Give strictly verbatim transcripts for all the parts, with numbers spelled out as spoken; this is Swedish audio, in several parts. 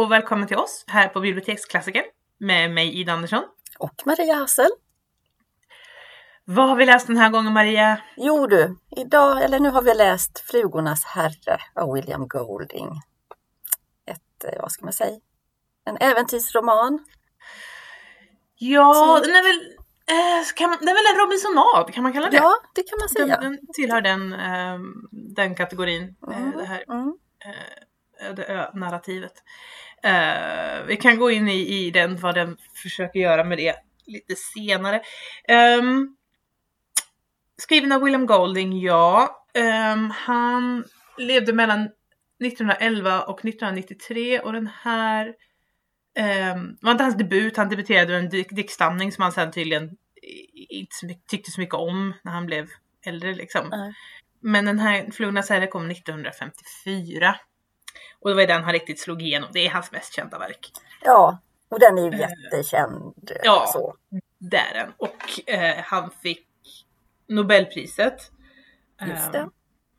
och välkommen till oss här på Biblioteksklassiken med mig, Ida Andersson. Och Maria Hassel. Vad har vi läst den här gången, Maria? Jo du, idag, eller nu har vi läst Flugornas herre av William Golding. Ett, vad ska man säga, en äventyrsroman. Ja, den är väl, kan man, det är väl en Robinsonad, kan man kalla det? Ja, det kan man säga. Den, den tillhör den, den kategorin, mm, det här mm. det narrativet. Vi kan gå in i, i den, vad den försöker göra med det lite senare. Um, skriven av William Golding, ja. Um, han levde mellan nittonhundraelva och nittonhundranittiotre och den här um, var inte hans debut. Han debuterade med en dik- diktsamling som han sedan tydligen inte så mycket, tyckte så mycket om när han blev äldre liksom. Mm. Men den här Flugornas herre kom nittonhundrafemtiofyra och det var den han riktigt slog igenom. Det är hans mest kända verk. Ja. Och den är ju jättekänd. Ja, så. Det är den. Och eh, han fick Nobelpriset. Just det.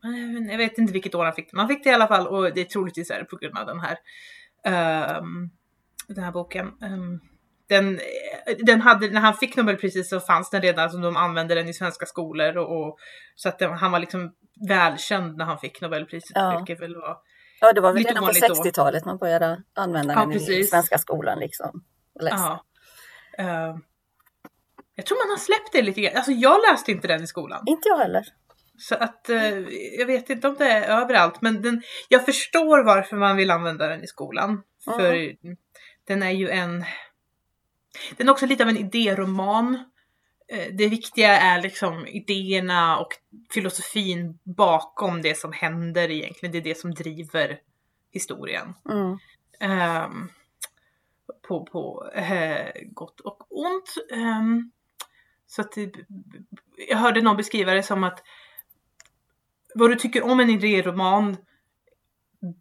Um, jag vet inte vilket år han fick det. Men han fick det i alla fall. Och det är troligtvis är på grund av den här, um, den här boken. Um, den, den hade, när han fick Nobelpriset så fanns den redan. Som de använde den i svenska skolor. Och, och, så att den, han var liksom välkänd när han fick Nobelpriset. Ja. Vilket väl var... Ja, det var väl redan på sextiotalet man började använda den, ja, i svenska skolan liksom. Ja. Uh, jag tror man har släppt det lite grann. Alltså jag läste inte den i skolan. Inte jag heller. Så att uh, jag vet inte om det är överallt. Men den, jag förstår varför man vill använda den i skolan. Mm. För den är ju en... Den är också lite av en idéroman. Det viktiga är liksom idéerna och filosofin bakom det som händer egentligen. Det är det som driver historien. Mm. Um, på på uh, gott och ont. Um, så att det, jag hörde någon beskriva det som att vad du tycker om en idéroman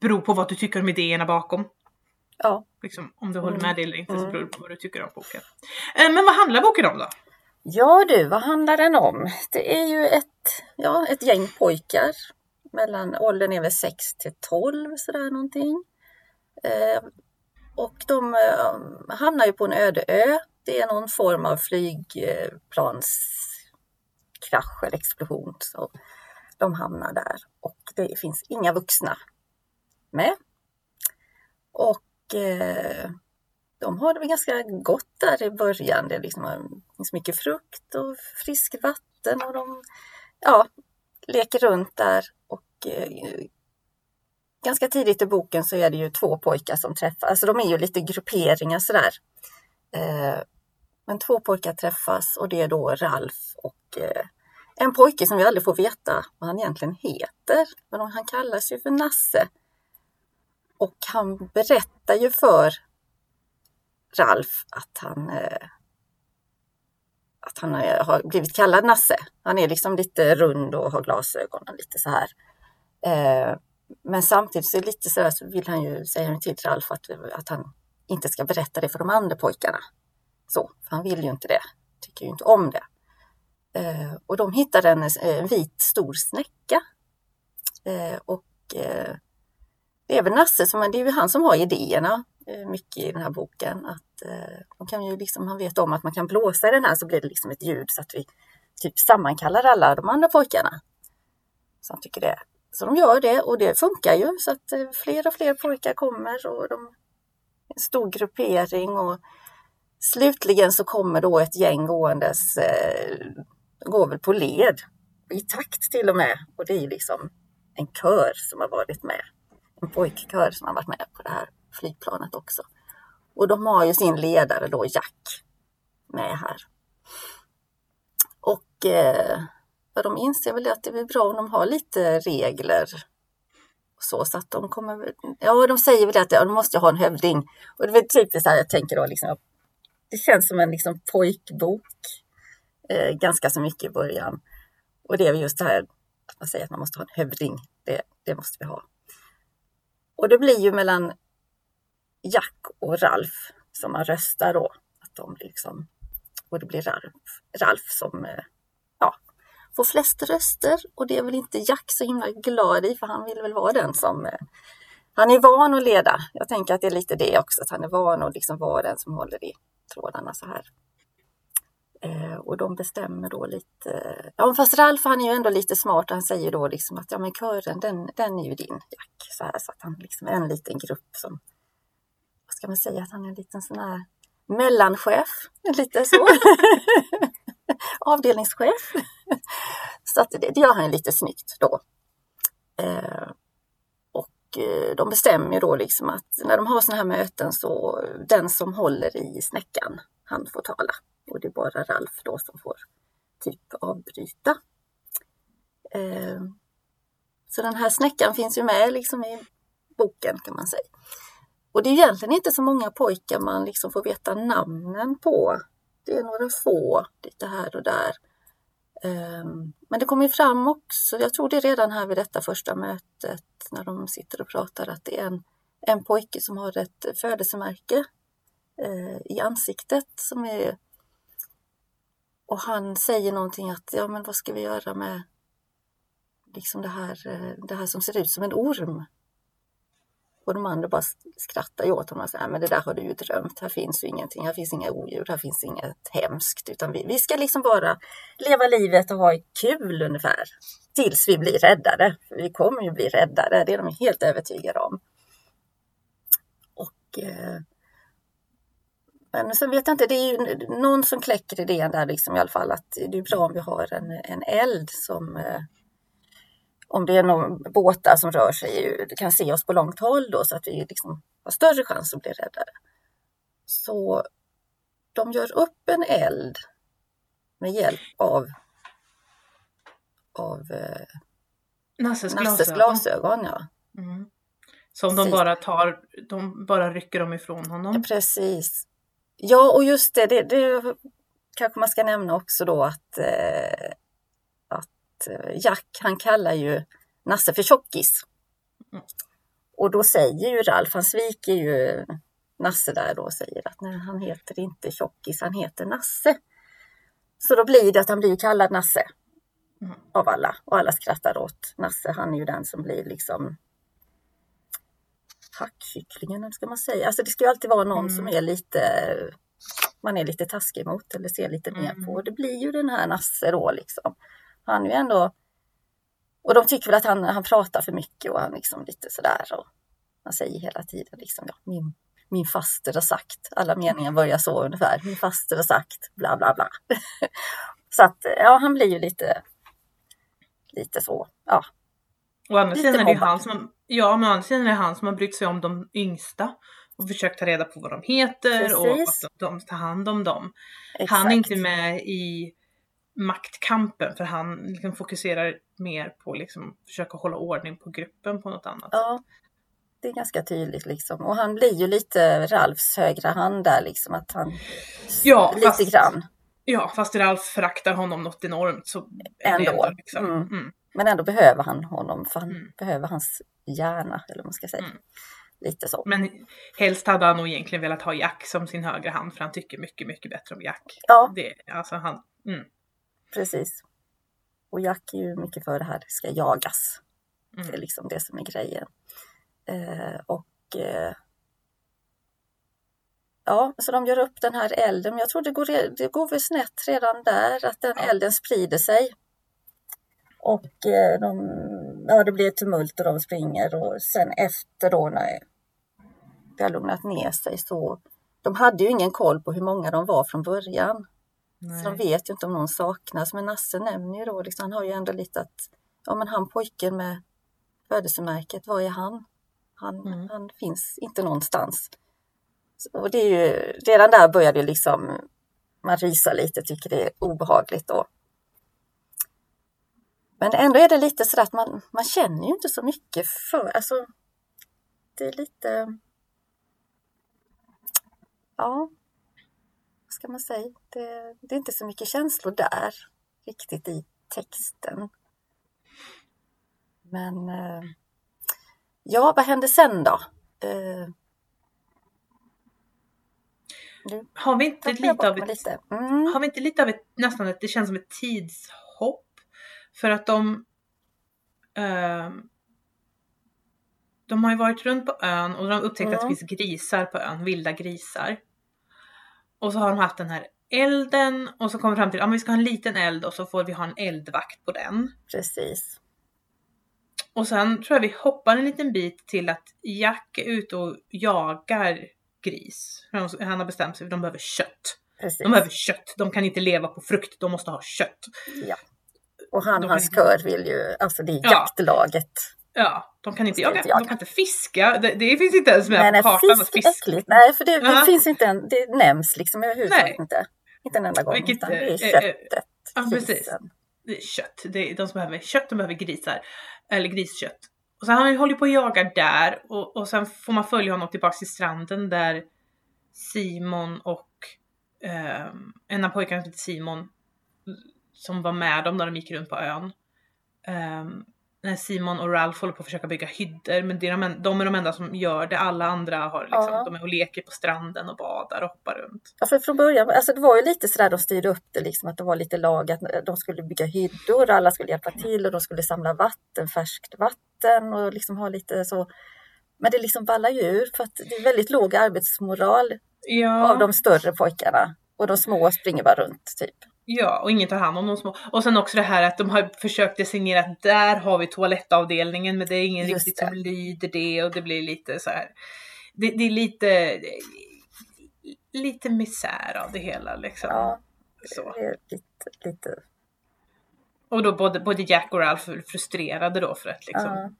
beror på vad du tycker om idéerna bakom. Ja. Liksom, om du mm. håller med det eller inte mm. så beror det på vad du tycker om boken. Uh, men vad handlar boken om då? Ja du, vad handlar den om? Det är ju ett, ja, ett gäng pojkar mellan åldern över sex till tolv, sådär någonting. Eh, och de eh, hamnar ju på en öde ö. Det är någon form av flygplanskrasch eller explosion. Så de hamnar där och det finns inga vuxna med. Och... Eh, De har det ganska gott där i början. Det liksom finns mycket frukt och frisk vatten. Och de ja, leker runt där. Och, eh, ganska tidigt i boken så är det ju två pojkar som träffas. Alltså de är ju lite grupperingar sådär. Eh, men två pojkar träffas och det är då Ralf och eh, en pojke som vi aldrig får veta vad han egentligen heter. Men han kallas ju för Nasse. Och han berättar ju för... Ralf att han eh, att han eh, har blivit kallad Nasse. Han är liksom lite rund och har glasögon och lite så här. Eh, men samtidigt så är det lite så här, så vill han ju säga till Ralf att, att han inte ska berätta det för de andra pojkarna. Så, för han vill ju inte det. Tycker ju inte om det. Eh, och de hittar en, en vit stor snäcka. Eh, och eh, det är väl Nasse som, det är ju han som har idéerna. Mycket i den här boken att eh, man kan ju liksom, han vet om att man kan blåsa i den här så blir det liksom ett ljud så att vi typ sammankallar alla de andra pojkarna. Så han tycker det. Så de gör det och det funkar ju så att eh, fler och fler pojkar kommer och de en stor gruppering och slutligen så kommer då ett gäng gåendes eh, går väl på led i takt till och med och det är liksom en kör som har varit med. En pojkkör som har varit med på det här flygplanet också. Och de har ju sin ledare då, Jack, med här. Och eh, de inser väl att det blir bra om de har lite regler. Så, så att de kommer... Ja, de säger väl att ja, de måste ha en hövding. Och det är typiskt så här, jag tänker då liksom... Det känns som en liksom pojkbok. Eh, ganska så mycket i början. Och det är väl just det här att man säger att man måste ha en hövding. Det, det måste vi ha. Och det blir ju mellan... Jack och Ralf som man röstar då att de liksom, och det blir Ralf, Ralf som ja, får flest röster och det är väl inte Jack så himla glad i för han vill väl vara den som han är van att leda. Jag tänker att det är lite det också, att han är van att liksom vara den som håller i trådarna så här. Eh, och de bestämmer då lite. Ja, fast Ralf, han är ju ändå lite smart. Han säger då liksom att ja, men kören, den, den är ju din, Jack. Så här, så att han liksom är en liten grupp som, vad ska man säga, att han är en liten sån här mellanchef. Lite så. Avdelningschef. Så att det, det gör han lite snyggt då. Eh, och de bestämmer ju då liksom att när de har såna här möten så den som håller i snäckan, han får tala. Och det är bara Ralf då som får typ avbryta. Eh, så den här snäckan finns ju med liksom i boken, kan man säga. Och det är egentligen inte så många pojkar man liksom får veta namnen på. Det är några få, lite här och där. Eh, men det kommer ju fram också, jag tror det är redan här vid detta första mötet när de sitter och pratar, att det är en, en pojke som har ett födelsemärke eh, i ansiktet som är. Och han säger någonting att, ja men vad ska vi göra med liksom det här, det här som ser ut som en orm? Och de andra bara skrattar ju åt honom och säger, men det där har du ju drömt, här finns ju ingenting, här finns inga odjur, här finns inget hemskt. Utan vi, vi ska liksom bara leva livet och ha kul ungefär, tills vi blir räddade. För vi kommer ju bli räddade, det är de helt övertygade om. Och... Eh... Men sen vet jag inte, det är ju någon som kläcker idén där liksom, i alla fall, att det är bra om vi har en, en eld som, eh, om det är någon båtar som rör sig, det kan se oss på långt håll då, så att vi liksom har större chans att bli räddade. Så de gör upp en eld med hjälp av, av eh, Nasses glasögon. glasögon ja. Mm. Som de bara tar, de bara rycker dem ifrån honom. Ja, precis. Ja, och just det, det, det kanske man ska nämna också då att, eh, att Jack, han kallar ju Nasse för tjockis. Mm. Och då säger ju Ralf, han sviker ju Nasse där då och säger att nej, han heter inte tjockis, han heter Nasse. Så då blir det att han blir kallad Nasse mm. av alla. Och alla skrattar åt Nasse, han är ju den som blir liksom... hackkycklingen, ska man säga. Alltså det ska ju alltid vara någon mm. som är lite, man är lite taskig mot eller ser lite ner mm. på. Det blir ju den här Nasse då liksom. Han är ju ändå, och de tycker väl att han, han pratar för mycket och han liksom lite sådär. Och han säger hela tiden liksom, ja, min, min faster har sagt. Alla meningar börjar så ungefär. Min faster har sagt, bla bla bla. Så att, ja, han blir ju lite, lite så, ja. Och andra sidan är det ju han som, ja, men andra sidan är det han som har brytt sig om de yngsta och försökt ta reda på vad de heter. Precis. Och att de, de tar hand om dem. Exakt. Han är inte med i maktkampen, för han liksom fokuserar mer på liksom försöka hålla ordning på gruppen på något annat ja, sätt. Det är ganska tydligt liksom. Och han blir ju lite Ralfs högra hand där liksom, att han ja, lite fast, grann. Ja, fast Ralf föraktar honom något enormt så ändå, ändå liksom. Mm. Mm. Men ändå behöver han honom, för han mm. behöver hans hjärna, eller vad man ska säga. Mm. Lite så. Men helst hade han nog egentligen velat ha Jack som sin högra hand, för han tycker mycket, mycket bättre om Jack. Ja. Det, alltså han, mm. Precis. Och Jack är ju mycket för det här, ska jagas. Mm. Det är liksom det som är grejen. Eh, och... Eh, ja, så de gör upp den här elden. Men jag tror det går, det går väl snett redan där, att den ja. elden sprider sig. Och de, ja, det blir tumult och de springer, och sen efter då när det har lugnat ner sig så, de hade ju ingen koll på hur många de var från början. Nej. Så de vet ju inte om någon saknas, men Nasse nämner ju då, liksom, han har ju ändå lite att, ja men han pojken med födelsemärket, var är han? Han, mm. han finns inte någonstans. Och det är ju, redan där började ju liksom, man risar lite, tycker det är obehagligt då. Men ändå är det lite så att man, man känner ju inte så mycket för... Alltså, det är lite... Ja, vad ska man säga? Det, det är inte så mycket känslor där, riktigt i texten. Men... Ja, vad hände sen då? Nu, har vi inte lite av ett... Lite. Mm. Har vi inte lite av ett... Nästan ett, det känns som ett tidshopp. För att de, eh, de har ju varit runt på ön och de har upptäckt mm. att det finns grisar på ön, vilda grisar. Och så har de haft den här elden och så kommer fram till att ah, vi ska ha en liten eld och så får vi ha en eldvakt på den. Precis. Och sen tror jag vi hoppar en liten bit till att Jack är ute och jagar gris. Han har bestämt sig för att de behöver kött. Precis. De behöver kött. De kan inte leva på frukt. De måste ha kött. Ja. Och han och hans kör vill ju, alltså det är ja. jaktlaget. Ja, de kan inte jaga, inte jaga, de kan inte fiska. Det, det finns inte ens med nej, på kartan. Nej, fisk är äckligt. Nej, för det, det uh-huh. finns inte en, det nämns liksom överhuvudtaget inte. Inte en enda gång. Vilket, utan det är köttet. Äh, ja, precis. Det är kött. Det är de som behöver kött, de behöver grisar. Eller griskött. Och så han håller på att jaga där. Och, och sen får man följa honom tillbaka till stranden där Simon och eh, en av pojkarna heter Simon som var med dem när de gick runt på ön. Um, när Simon och Ralph håller på att försöka bygga hyddor. Men det är de, de är de enda som gör det. Alla andra har liksom, ja. de är och leker på stranden och badar och hoppar runt. Ja, för från början, alltså det var ju lite sådär de styrde upp det liksom, att det var lite lag, att de skulle bygga hyddor, alla skulle hjälpa till och de skulle samla vatten, färskt vatten och liksom ha lite så. Men det liksom ballar ju ur för att det är väldigt låg arbetsmoral ja. av de större pojkarna. Och de små springer bara runt typ. Ja, och ingen tar hand om de små. Och sen också det här att de har försökt designera att där har vi toalettavdelningen, men det är ingen Just riktigt det. som lyder det och det blir lite så här. Det, det är lite lite misär av det hela liksom. Ja, så. Det är lite, lite. Och då både, både Jack och Ralph är frustrerade då för att liksom. Ja.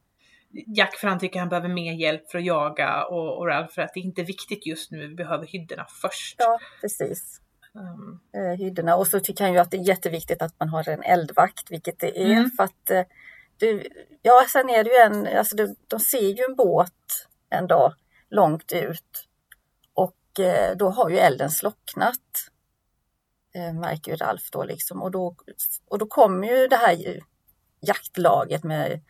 Jack för han tycker han behöver mer hjälp för att jaga och, och Ralph för att det är inte viktigt just nu, vi behöver hyddorna först. Ja, precis. Um. Hyddorna. Och så tycker han ju att det är jätteviktigt att man har en eldvakt, vilket det är mm. för att du, ja sen är det ju en, alltså du, de ser ju en båt en dag långt ut och eh, då har ju elden slocknat, eh, märker ju Ralph då liksom, och då, och då kommer ju det här jaktlaget med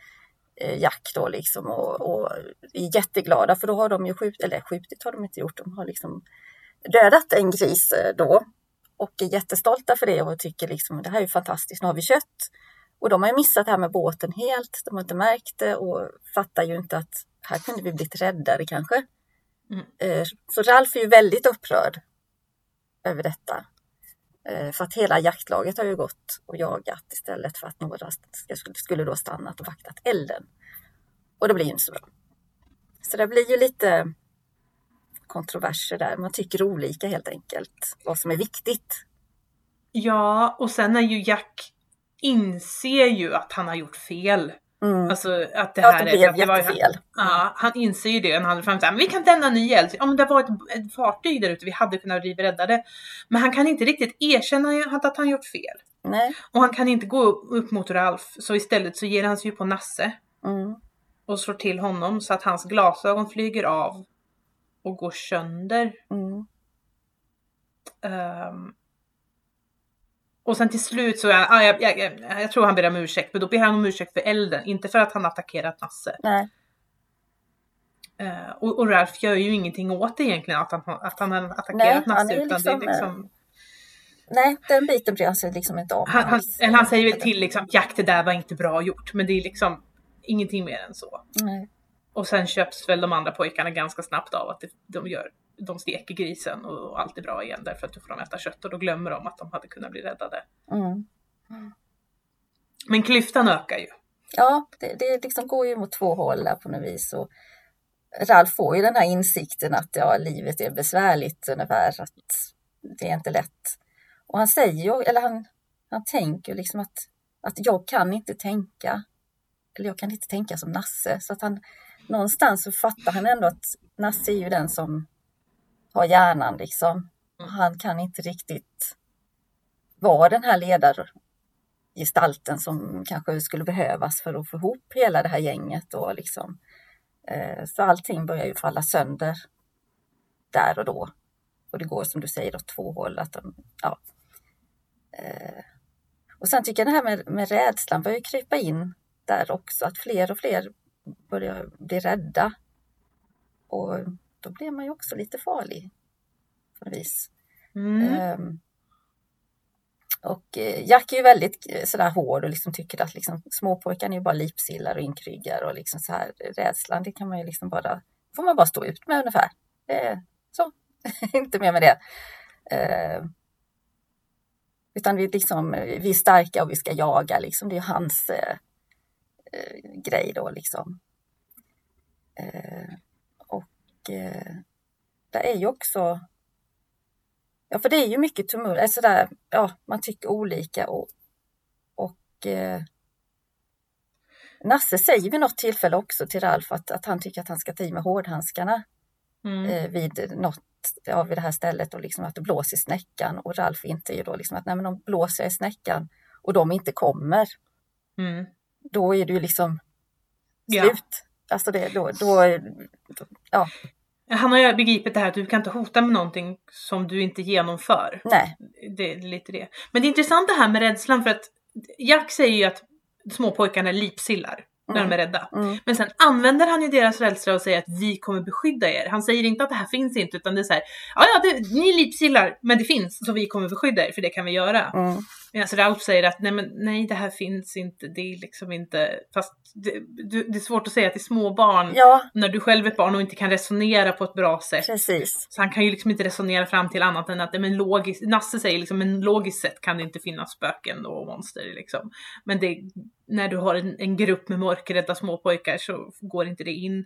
eh, Jack då liksom och, och är jätteglada för då har de ju skjutit, eller skjutit har de inte gjort, de har liksom dödat en gris då och är jättestolta för det och tycker liksom det här är ju fantastiskt, nu har vi kött. Och de har ju missat det här med båten helt, de har inte märkt det och fattar ju inte att här kunde vi blivit räddare kanske. Mm. Så Ralph är ju väldigt upprörd över detta. För att hela jaktlaget har ju gått och jagat istället för att några skulle då stannat och vaktat elden. Och det blir ju inte så bra. Så det blir ju lite kontroverser där. Man tycker olika helt enkelt. Vad som är viktigt. Ja, och sen är ju Jack inser ju att han har gjort fel. Mm. Alltså att det här ja, det blev är... Det var, jättefel. Han, ja, han inser ju det. Han hade fram så här, men vi kan tända ny eld. Ja, men det var ett, ett fartyg där ute. Vi hade kunnat riva rädda det. Men han kan inte riktigt erkänna att han gjort fel. Nej. Och han kan inte gå upp mot Ralph. Så istället så ger han sig ju på Nasse. Mm. Och slår till honom så att hans glasögon flyger av. Och går sönder. Mm. Um, och sen till slut så är han, ah, jag, jag, jag, jag tror han ber om ursäkt. Men då ber han om ursäkt för elden. Inte för att han attackerat Nasse. Nej. Uh, och, och Ralph gör ju ingenting åt egentligen. Att han, att han har attackerat Nej, Nasse. Utan liksom, det är liksom... Nej, den biten bryr sig liksom inte om. Han, han, han, han säger väl till liksom. Jack, det där var inte bra gjort. Men det är liksom ingenting mer än så. Nej. Och sen köps väl de andra pojkarna ganska snabbt av att de, gör, de steker grisen och allt är bra igen därför att då får de äta kött och då glömmer de att de hade kunnat bli räddade. Mm. Mm. Men klyftan ökar ju. Ja, det, det liksom går ju mot två håll där på något vis. Och Ralph får ju den här insikten att ja, livet är besvärligt ungefär, att det är inte lätt. Och han säger, eller han, han tänker liksom att, att jag kan inte tänka, eller jag kan inte tänka som Nasse, så att han någonstans så fattar han ändå att Nasse är ju den som har hjärnan liksom. Han kan inte riktigt vara den här ledargestalten som kanske skulle behövas för att få ihop hela det här gänget. Och liksom. Så allting börjar ju falla sönder där och då. Och det går som du säger åt två håll. Att de, ja. Och sen tycker jag det här med, med rädslan börjar ju krypa in där också. Att fler och fler börjar bli rädda och då blir man ju också lite farlig på något vis. Mm. Um, Och eh, Jack är ju väldigt sådär hård och liksom tycker att liksom, småpojkarna är ju bara lipsillar och inkryggar och liksom så här rädslan, det kan man ju liksom bara, får man bara stå ut med ungefär. Eh, så, inte mer med det. Eh, utan vi, liksom, vi är starka och vi ska jaga liksom, det är ju hans eh, eh, grej då liksom. Eh, och eh, det är ju också, ja, för det är ju mycket tumult, alltså där, ja, man tycker olika och, och eh, Nasse säger vid något tillfälle också till Ralf att, att han tycker att han ska ta i med hårdhandskarna mm. eh, vid något, ja, vid det här stället och liksom att det blåser i snäckan och Ralf inte ju då liksom att nej men de blåser i snäckan och de inte kommer mm. då är det ju liksom slut, ja. Alltså det, då, då, då ja. Han har ju begripit det här att du kan inte hota med någonting som du inte genomför. Nej. Det är lite det. Men det är intressant det här med rädslan för att Jack säger ju att småpojkarna lipsillar när mm. de är rädda. Mm. Men sen använder han ju deras rädsla och säger att vi kommer beskydda er. Han säger inte att det här finns inte utan det är så här, ja ja, ni lipsillar men det finns så vi kommer beskydda er för det kan vi göra. Mm. Men alltså Ralph säger att nej men nej det här finns inte, det är liksom inte, fast det, det är svårt att säga till små barn ja. När du själv är ett barn och inte kan resonera på ett bra sätt. Precis. Så han kan ju liksom inte resonera fram till annat än att men logiskt, Nasse säger liksom men logiskt sett kan det inte finnas spöken och monster liksom. Men det, när du har en, en grupp med mörkrädda småpojkar så går inte det in.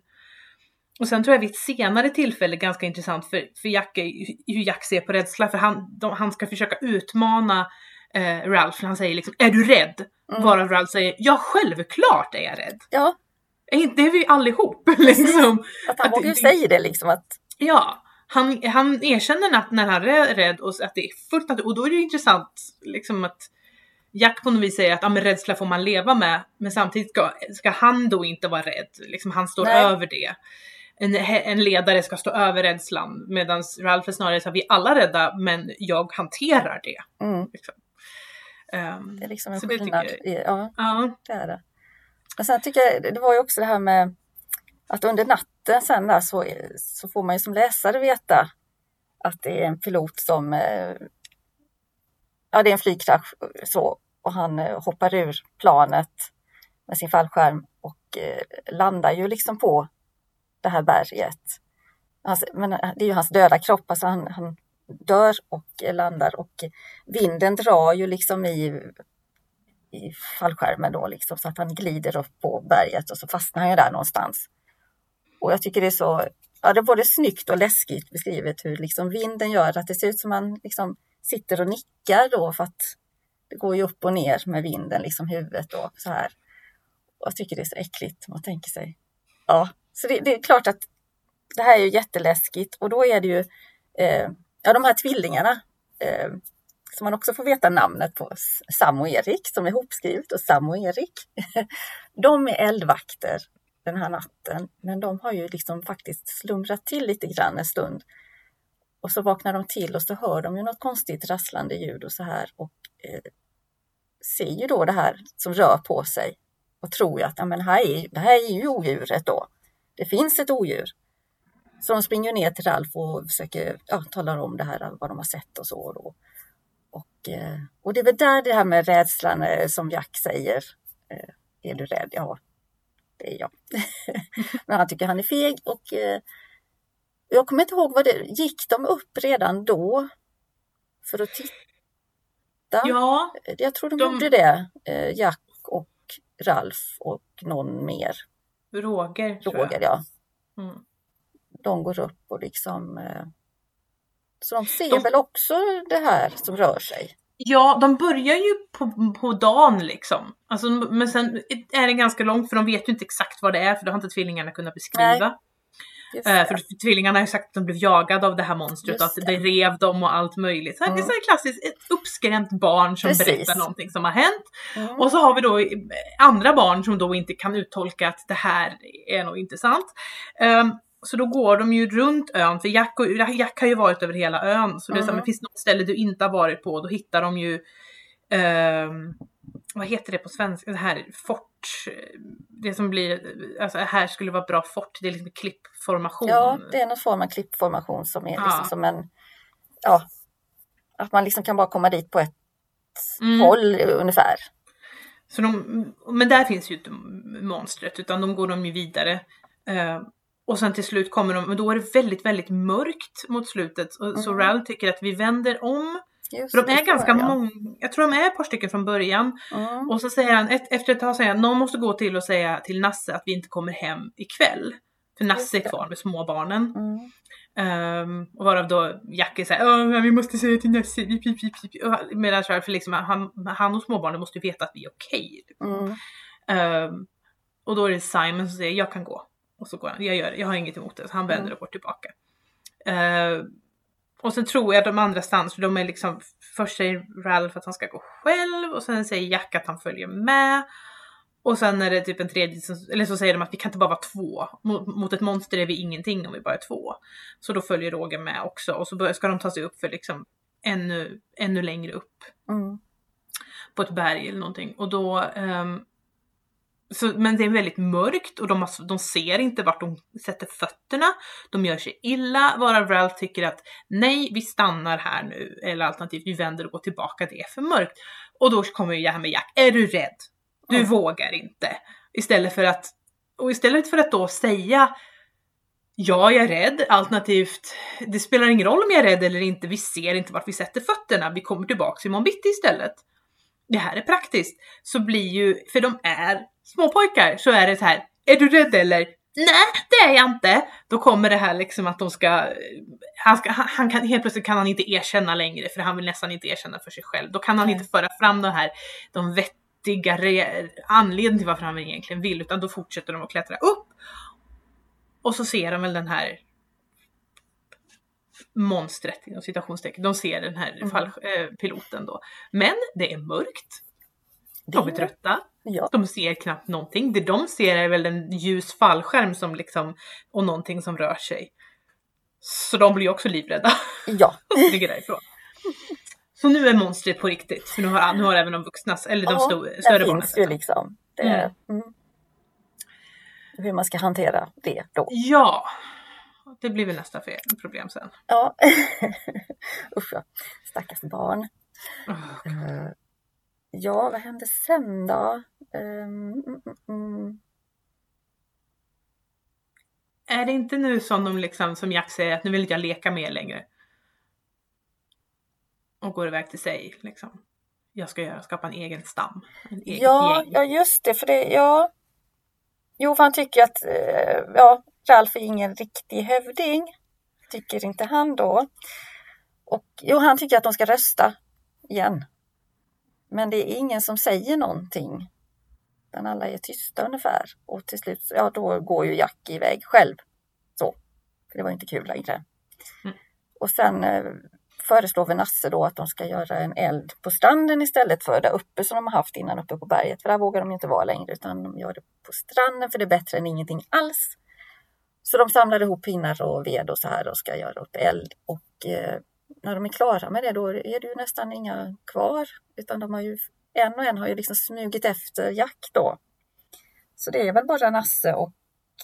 Och sen tror jag vid ett senare tillfälle ganska intressant för, för Jack, hur Jack ser på rädsla för han, de, han ska försöka utmana Eh, Ralph, han säger liksom, är du rädd? Mm. Varav Ralph säger, ja självklart är jag rädd. Ja. Det är vi allihop. Liksom. Att han vågar säga det liksom. Att... Ja, han, han erkänner att när han är rädd och att det är fullt att, och då är det ju intressant liksom att Jack på något vis säger att ja, men rädsla får man leva med, men samtidigt ska, ska han då inte vara rädd. Liksom, han står Nej. Över det. En, en ledare ska stå över rädslan medan Ralph är snarare så att vi är alla rädda men jag hanterar det. Mm. Liksom. Det är liksom en skillnad. Ja, ja, det är det. Och sen tycker jag, det var ju också det här med att under natten sen där så, så får man ju som läsare veta att det är en pilot som, ja det är en flygkrasch så, och han hoppar ur planet med sin fallskärm och landar ju liksom på det här berget. Alltså, men det är ju hans döda kropp, alltså han, han dör och landar och vinden drar ju liksom i, i fallskärmen då liksom så att han glider upp på berget och så fastnar han ju där någonstans. Och jag tycker det är så, ja det är både snyggt och läskigt beskrivet hur liksom vinden gör att det ser ut som man liksom sitter och nickar då för att det går ju upp och ner med vinden liksom huvudet då så här. Och jag tycker det är så äckligt man tänker sig. Ja, så det, det är klart att det här är ju jätteläskigt och då är det ju eh, ja, de här tvillingarna eh, som man också får veta namnet på, Sam och Erik, som är hopskrivet och Sam och Erik, de är eldvakter den här natten. Men de har ju liksom faktiskt slumrat till lite grann en stund. Och så vaknar de till och så hör de ju något konstigt rasslande ljud och så här. Och eh, ser ju då det här som rör på sig. Och tror ju att ja, men här är, det här är ju odjuret då. Det finns ett odjur. Så de springer ner till Ralf och försöker ja, tala om det här, vad de har sett och så. Då. Och, och det är väl där det här med rädslan som Jack säger. Är du rädd? Ja, det är jag. Men han tycker han är feg. Och jag kommer inte ihåg vad det gick de upp redan då för att titta? Ja. Jag tror de, de... gjorde det. Jack och Ralf och någon mer. Roger, tror jag. Roger, ja. Mm. De går upp och liksom... Så de ser de, väl också det här som rör sig? Ja, de börjar ju på, på dagen liksom. Alltså, men sen är det ganska långt för de vet ju inte exakt vad det är för då har inte tvillingarna kunnat beskriva. Uh, för tvillingarna har sagt att de blev jagade av det här monstret och att det rev dem och allt möjligt. Så mm. det är så klassiskt ett uppskrämt barn som Precis. Berättar någonting som har hänt. Mm. Och så har vi då andra barn som då inte kan uttolka att det här är nog intressant. Um, Så då går de ju runt ön, för Jack, och, Jack har ju varit över hela ön. Så det är så här, men finns det något ställe du inte har varit på, då hittar de ju, eh, vad heter det på svenska, det här fort, det som blir, alltså här skulle vara bra fort, det är liksom klippformation. Ja, det är någon form av klippformation som är liksom ja. Som en, ja, att man liksom kan bara komma dit på ett mm. håll ungefär. Så de, men där finns ju inte monstret, utan de går de ju vidare. Eh, och sen till slut kommer de, men då är det väldigt, väldigt mörkt mot slutet. Och, mm. Så Ralph tycker att vi vänder om. Just, för de är ganska jag. många, jag tror de är ett par stycken från början. Mm. Och så säger han, ett, efter ett tag säger han, någon måste gå till och säga till Nasse att vi inte kommer hem ikväll. För Nasse är kvar med småbarnen. Mm. Um, och varav då Jackie säger vi måste säga till Nasse. Medan för liksom, han, han och småbarnen måste veta att vi är okej. Okay. Mm. Um, och då är det Simon som säger jag kan gå. Och så går han, jag, gör, jag har inget emot det. Så han vänder mm. och går tillbaka. Uh, och sen tror jag att de andra stans, för de är liksom, först säger Ralph att han ska gå själv. Och sen säger Jack att han följer med. Och sen är det typ en tredje, eller så säger de att vi kan inte bara vara två. Mot ett monster är vi ingenting om vi bara är två. Så då följer Roger med också. Och så ska de ta sig upp för liksom ännu, ännu längre upp. Mm. På ett berg eller någonting. Och då, um, så, men det är väldigt mörkt och de, de ser inte vart de sätter fötterna. De gör sig illa. Varav Ralph tycker att nej, vi stannar här nu. Eller alternativt, vi vänder och går tillbaka. Det är för mörkt. Och då kommer jag här med Jack. Är du rädd? Du mm. vågar inte. Istället för att, och istället för att då säga ja, jag är rädd, alternativt det spelar ingen roll om jag är rädd eller inte, vi ser inte vart vi sätter fötterna, vi kommer tillbaka imorgon bitti istället. Det här är praktiskt. Så blir ju, för de är småpojkar, så är det så här, är du rädd eller? Nej, det är jag inte. Då kommer det här liksom att de ska, han ska, han kan, helt plötsligt kan han inte erkänna längre, för han vill nästan inte erkänna för sig själv. Då kan han mm. inte föra fram de här, de vet anledning till varför han egentligen vill, utan då fortsätter de att klättra upp och så ser de väl den här monstret inom citationstecken, de ser den här mm. fall, eh, piloten då, men det är mörkt, de är trötta, ja. De ser knappt någonting, det de ser är väl en ljus fallskärm som liksom, och någonting som rör sig, så de blir också livrädda, ja. De ligger därifrån. Så nu är monstret på riktigt, för nu har, nu har även de vuxnas, eller de oh, stö- större barnen. Finns ju liksom. Det är, mm. Mm. Hur man ska hantera det då. Ja, det blir väl nästa problem sen. Ja, usch, stackars barn. Oh, uh, ja, vad hände sen då? Um, mm, mm. Är det inte nu som de liksom, som Jack säger, att nu vill inte jag leka med längre? Och går iväg till sig, liksom. Jag ska göra, skapa en egen stam. En egen ja, gäng. Ja, just det. För det, ja. Jo, för han tycker att ja, Ralph är ingen riktig hövding. Tycker inte han då. Och jo, han tycker att de ska rösta igen. Men det är ingen som säger någonting. Men alla är tysta ungefär. Och till slut, ja, då går ju Jack iväg själv. Så. För det var inte kul längre. Mm. Och sen föreslår vi Nasse då att de ska göra en eld på stranden istället för där uppe som de har haft innan uppe på berget. För där vågar de ju inte vara längre, utan de gör det på stranden för det är bättre än ingenting alls. Så de samlar ihop pinnar och ved och så här och ska göra upp eld. Och eh, när de är klara med det då är det ju nästan inga kvar. Utan de har ju, en och en har ju liksom smugit efter Jack då. Så det är väl bara Nasse och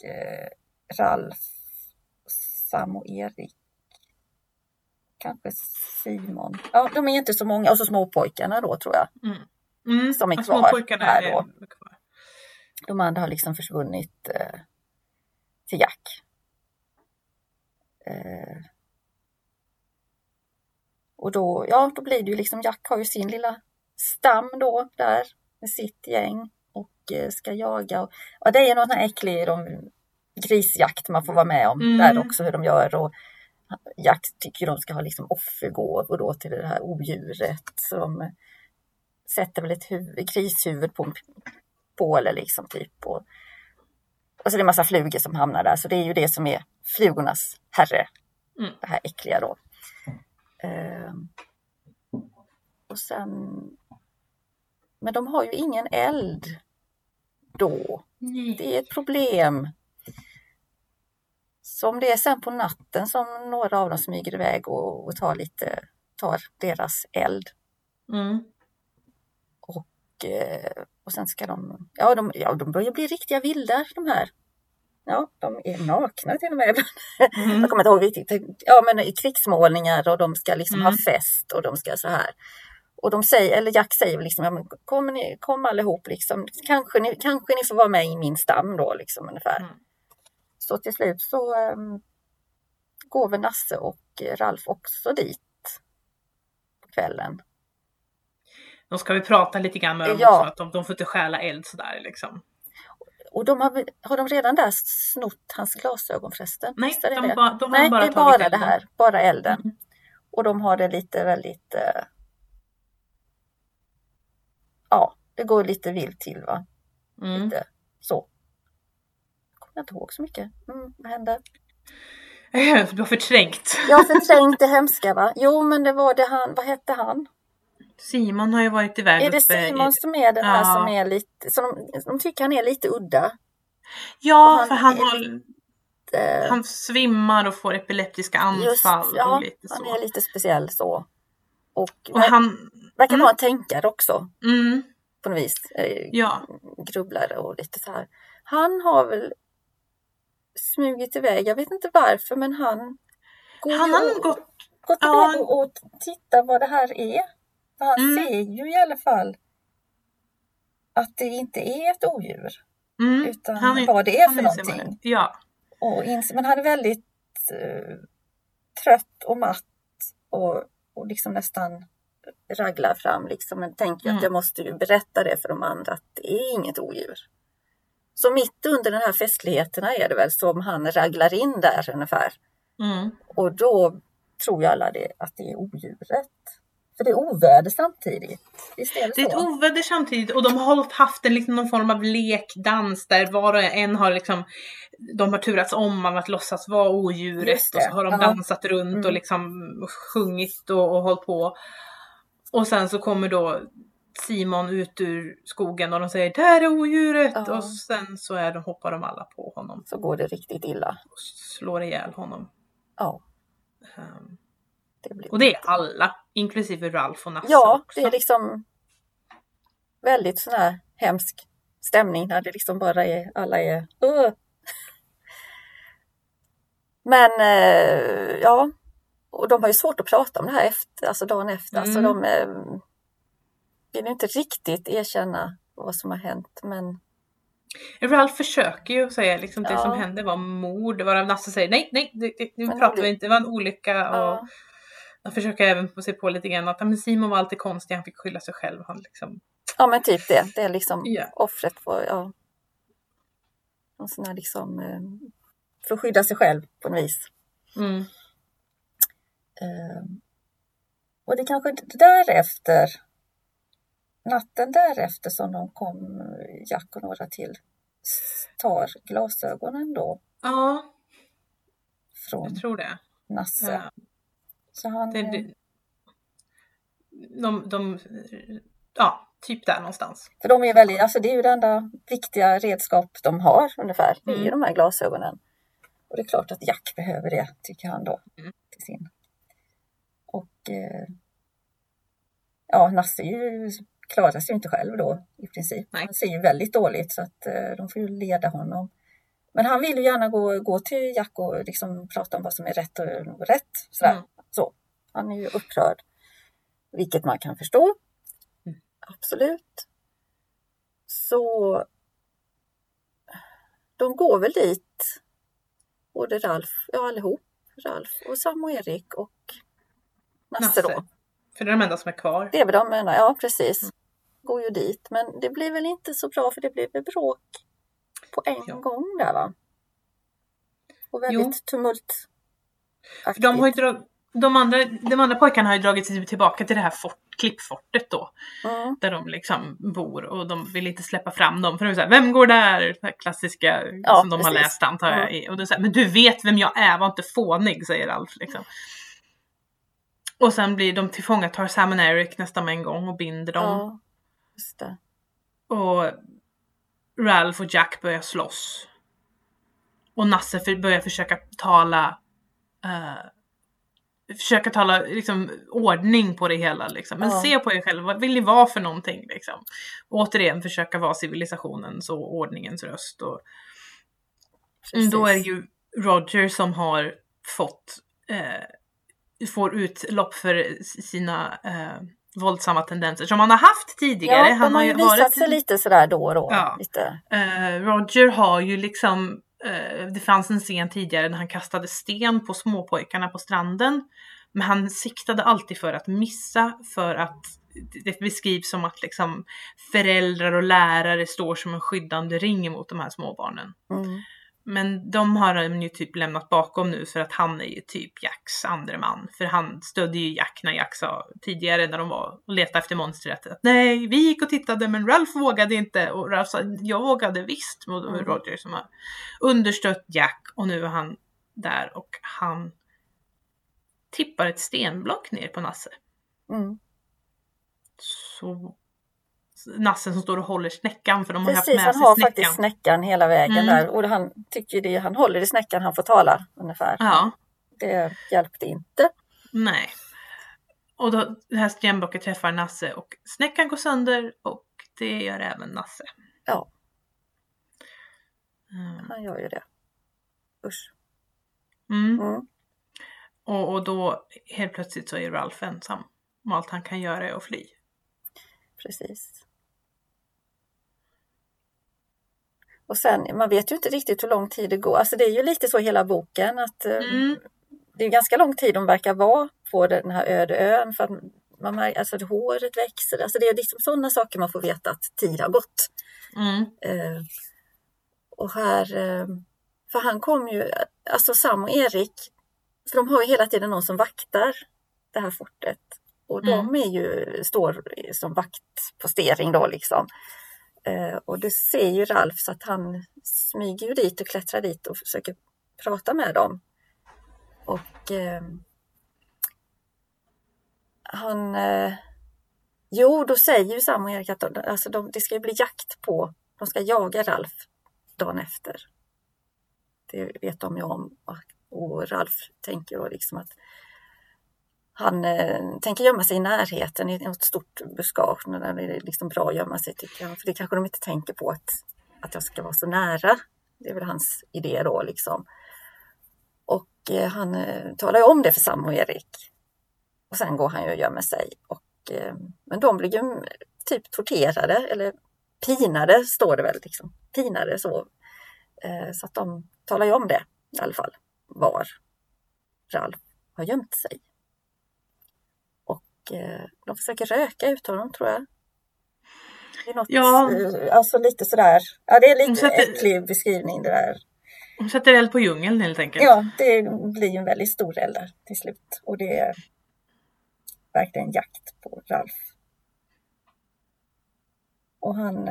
eh, Ralph, Sam och Erik. Kanske Simon. Ja, de är inte så många. Och så småpojkarna då, tror jag. Mm. Mm. Som är kvar. Småpojkarna här är då. Kvar. De andra har liksom försvunnit eh, till Jack. Eh. Och då, ja, då blir det ju liksom, Jack har ju sin lilla stam då, där. Med sitt gäng. Och eh, ska jaga. Och, ja, det är ju någon här äcklig de, grisjakt man får vara med om. Mm. Där också, hur de gör och Jack tycker de ska ha liksom offergåvor då till det här odjuret som sätter väl ett huvud, grishuvud på en påle liksom typ. Och, alltså det är en massa flugor som hamnar där, så det är ju det som är Flugornas herre. Mm. Det här äckliga då. Ehm, och sen, men de har ju ingen eld då. Mm. Det är ett problem. Så om det är sen på natten som några av dem smyger iväg och, och tar, lite, tar deras eld. Mm. Och, och sen ska de, ja, de... Ja, de börjar bli riktiga vildar, de här. Ja, de är nakna till och med. Mm. Jag kommer inte ihåg riktigt. Ja, men i krigsmålningar och de ska liksom mm. ha fest och de ska så här. Och de säger, eller Jack säger liksom, ja, men kom, ni, kom allihop liksom, kanske ni, kanske ni får vara med i min stam då liksom ungefär. Mm. Så till slut så um, går väl Nasse och Ralf också dit på kvällen. Då ska vi prata lite grann om ja. att de, de får inte stjäla eld sådär liksom. Och de har, har de redan där snott hans glasögon förresten? Nej, de, det? Ba, de har Nej, bara det är bara elden. det här, bara elden. Mm. Och de har det lite väldigt... Uh, ja, det går lite vilt till va? Mm. Lite så. Jag kommer inte ihåg så mycket. Mm, vad hände? Du har förträngt. Jag har förträngt det hemska va? Jo, men det var det han, vad hette han? Simon har ju varit iväg. Är det Simon i... som är den här ja. som är lite, som de, de tycker han är lite udda? Ja, han för han har... Lite... Han svimmar och får epileptiska anfall. Just, ja, och lite så. Han är lite speciell så. Och, och ver- han... Verkar vara mm. tänkare också. Mm. På något vis. Ja. Grubblare och lite så här. Han har väl smugit iväg, jag vet inte varför, men han... Går han har och, gått... Gått ja. iväg och, och tittar vad det här är. Han mm. ser ju i alla fall att det inte är ett odjur. Mm. Utan han, vad det är för någonting. Ja. Och ins- men han är väldigt uh, trött och matt. Och, och liksom nästan raglar fram. Liksom. Men tänker mm. att jag måste ju berätta det för de andra. Att det är inget odjur. Så mitt under den här festligheterna är det väl som han raglar in där ungefär. Mm. Och då tror jag alla det, att det är odjuret. För det är oväder samtidigt. Visst är det, det är så? Ett oväder samtidigt. Och de har haft en, liksom, någon form av lekdans. Där var och en har liksom... De har turats om av att låtsas vara odjuret. Och så har de ja. dansat runt. Mm. Och liksom sjungit och, och hållit på. Och sen så kommer då Simon ut ur skogen. Och de säger, där är odjuret. Ja. Och sen så är de, hoppar de alla på honom. Så går det riktigt illa. Och slår ihjäl honom. Ja. Um. Det och det är alla, inklusive Ralf och Nasse. Ja, också. Det är liksom väldigt sån här hemsk stämning när det liksom bara är, alla är... Uh. Men, eh, ja, och de har ju svårt att prata om det här efter, alltså dagen efter. Mm. Så de eh, vill inte riktigt erkänna vad som har hänt, men... Ralf försöker ju säga liksom ja. det som hände var mord, varav Nasse säger nej, nej, det, det, nu pratar olyck. vi inte, det var en olycka ja. och jag försöker även på se på lite grann att men Simon var alltid konstig, han fick skylla sig själv han liksom... Ja men typ det, det är liksom yeah. offret för ja. någon sån här liksom för att skydda sig själv på något vis mm. um, och det kanske därefter natten därefter som de kom, Jack och några till, tar glasögonen då. Ja, från jag tror det. Nasse. Ja. Så han... Det, det, de, de, ja, typ där någonstans. För de är väldigt, alltså det är ju det enda viktiga redskap de har ungefär, det är ju mm. de här glasögonen. Och det är klart att Jack behöver det, tycker han då, mm. till sin. Och eh, ja, Nasse är ju... klarar sig inte själv då i princip. Nej. Han ser ju väldigt dåligt så att eh, de får ju leda honom. Men han vill ju gärna gå, gå till Jack och liksom prata om vad som är rätt och rätt. Sådär. Mm. Så. Han är ju upprörd. Vilket man kan förstå. Mm. Absolut. Så de går väl dit. Både Ralf, ja allihop. Ralf och Sam och Erik och Nasse då. För det är de enda som är kvar. Det är väl de enda, ja precis. Mm. Går ju dit. Men det blir väl inte så bra för det blir väl bråk på en ja. gång där va? Och väldigt tumult. De har ju drag... de, andra... de andra pojkarna har ju dragit sig tillbaka till det här fort... klippfortet då. Mm. Där de liksom bor och de vill inte släppa fram dem. För de är så här, vem går där? Det här klassiska ja, som de precis. har läst antar jag. Mm. Och de säger, men du vet vem jag är, var inte fånig, säger Alf liksom. Och sen blir de tillfångatar Sam och Eric nästan en gång och binder dem. Ja, just det. Och Ralf och Jack börjar slåss. Och Nasse för, börjar försöka tala... Uh, försöka tala liksom, ordning på det hela. Liksom. Men ja. se på er själva. Vad vill ni vara för någonting? Liksom? Och återigen försöka vara civilisationens och ordningens röst. Och... Då är det ju Roger som har fått... Uh, får utlopp för sina eh, våldsamma tendenser som han har haft tidigare. Ja, han har ju visat varit... sig lite sådär då och då. Ja. Lite. Eh, Roger har ju liksom, eh, det fanns en scen tidigare när han kastade sten på småpojkarna på stranden. Men han siktade alltid för att missa, för att det beskrivs som att liksom föräldrar och lärare står som en skyddande ring mot de här småbarnen. Mm. Men de har han ju typ lämnat bakom nu, för att han är ju typ Jacks andre man. För han stödde ju Jack när Jack sa tidigare när de var och letade efter monstret att nej, vi gick och tittade men Ralph vågade inte. Och Ralph sa, jag vågade visst. Och mm. Roger som har understött Jack, och nu är han där och han tippar ett stenblock ner på Nasse. Mm. Så... Nassen som står och håller snäckan, för de har Precis, haft med sig snäckan. Precis, han har snäckan. faktiskt snäckan hela vägen mm. där. Och han tycker det, han håller i snäckan, han får tala ungefär. Ja. Det hjälpte inte. Nej. Och då, det här stenblocket träffar Nasse och snäckan går sönder, och det gör även Nasse. Ja. Mm. Han gör ju det. Usch. Mm. Mm. Och, och då helt plötsligt så är Ralph ensam. Och allt han kan göra är att fly. Precis. Och sen, man vet ju inte riktigt hur lång tid det går. Alltså det är ju lite så hela boken att mm. det är ganska lång tid de verkar vara på den här öde ön, för att man, alltså att håret växer. Alltså det är liksom sådana saker man får veta att tid har gått. Mm. Eh, och här, för han kom ju, alltså Sam och Erik, för de har ju hela tiden någon som vaktar det här fortet. Och de mm. är ju, står som vaktpostering då liksom. Eh, och det ser ju Ralph, så att han smyger ju dit och klättrar dit och försöker prata med dem. Och eh, han... Eh, jo, då säger ju Sam och Erik att de, alltså de, det ska ju bli jakt på... De ska jaga Ralph dagen efter. Det vet de ju om. Och, och Ralph tänker då liksom att... Han eh, tänker gömma sig i närheten i något stort buskage. När det är liksom bra att gömma sig, tycker jag. För det kanske de inte tänker på, att, att jag ska vara så nära. Det är väl hans idé då liksom. Och eh, han eh, talar ju om det för Sam och Erik. Och sen går han ju och gömmer sig. Och, eh, men de blir ju typ torterade. Eller pinade står det väl liksom. Pinade så. Eh, så att de talar ju om det i alla fall. Var Ralph har gömt sig. De försöker röka ut honom, tror jag. Det är något, ja. Alltså lite sådär. Ja, det är lite sätter, äcklig beskrivning det där. De sätter eld på djungeln helt enkelt. Ja, det blir ju en väldigt stor eld där till slut. Och det är verkligen jakt på Ralph. Och han,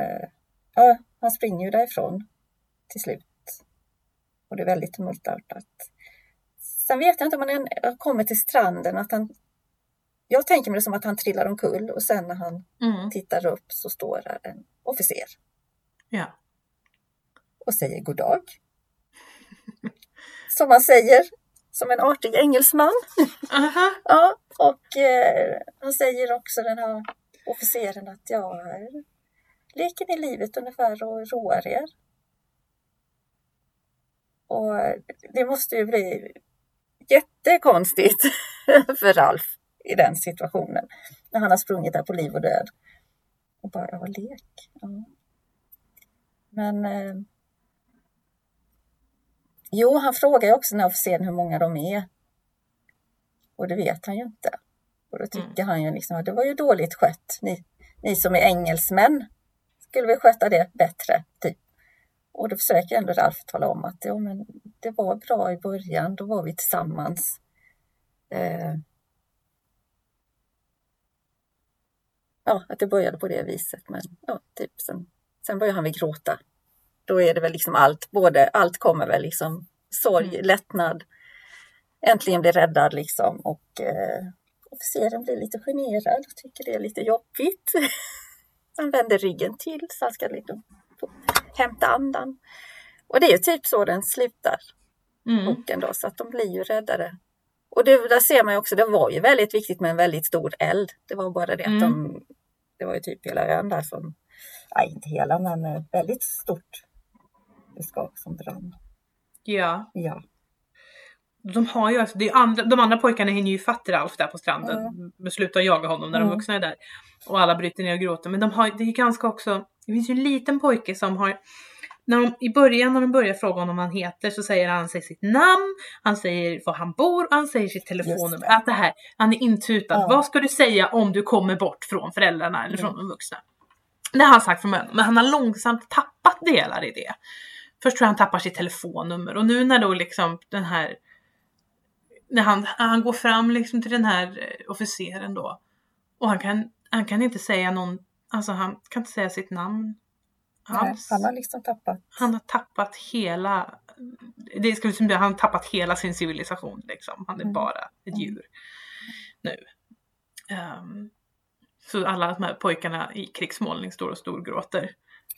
ja, han springer ju därifrån till slut. Och det är väldigt tumultartat. Sen vet jag inte om han än kommer till stranden, att han... Jag tänker mig det som att han trillar omkull, och sen när han mm. tittar upp så står där en officer. Ja. Och säger god dag. Som man säger, som en artig engelsman. Uh-huh. Ja, och eh, han säger också, den här officeren, att ja, leker ni livet ungefär och roar er. Och det måste ju bli jättekonstigt för Ralph. I den situationen. När han har sprungit där på liv och död. Och bara, ja, lek. Ja. Men. Eh, jo, han frågar ju också när officeren hur många de är. Och det vet han ju inte. Och då tycker mm. han ju liksom, det var ju dåligt skött. Ni, ni som är engelsmän. Skulle vi sköta det bättre, typ. Och då försöker ändå Ralph tala om att ja, men det var bra i början. Då var vi tillsammans. Eh, Ja, att det började på det viset. Men ja, typ sen, sen börjar han väl gråta. Då är det väl liksom allt. Både, allt kommer väl liksom. Sorg, mm. lättnad. Äntligen blir räddad liksom. Och eh, officeren blir lite generad. Och tycker det är lite jobbigt. Han vänder ryggen till. Så han ska liksom hämta andan. Och det är typ så den slutar. Mm. Boken då. Så att de blir ju räddade. Och det, där ser man ju också, det var ju väldigt viktigt med en väldigt stor eld. Det var bara det mm. att de, det var ju typ hela ön där som, nej inte hela, men väldigt stort buskap som brann. Ja. Ja. de har ju alltså, det är andra, de andra pojkarna hinner ju fatt Ralf där på stranden, mm. beslutar jaga honom när de mm. vuxna är där. Och alla bryter ner och gråter. Men de har, det är ganska också, det finns ju en liten pojke som har, när de, i början när de börjar fråga honom vad han heter, så säger han sig sitt namn, han säger var han bor, han säger sitt telefonnummer. Att det här, han är intutad. Mm. Vad ska du säga om du kommer bort från föräldrarna eller från mm. de vuxna? Det har han sagt från början, men han har långsamt tappat delar i det. Först tror jag han tappar sitt telefonnummer. Och nu när då liksom den här, när han, han går fram liksom till den här officeren då. Och han kan, han kan inte säga någon, alltså han kan inte säga sitt namn. Hans, Nej, han har liksom tappat. Han har tappat hela, det skulle som han har tappat hela sin civilisation liksom. Han är mm. bara ett djur nu. Um, så alla de här pojkarna i krigsmålning står och storgråter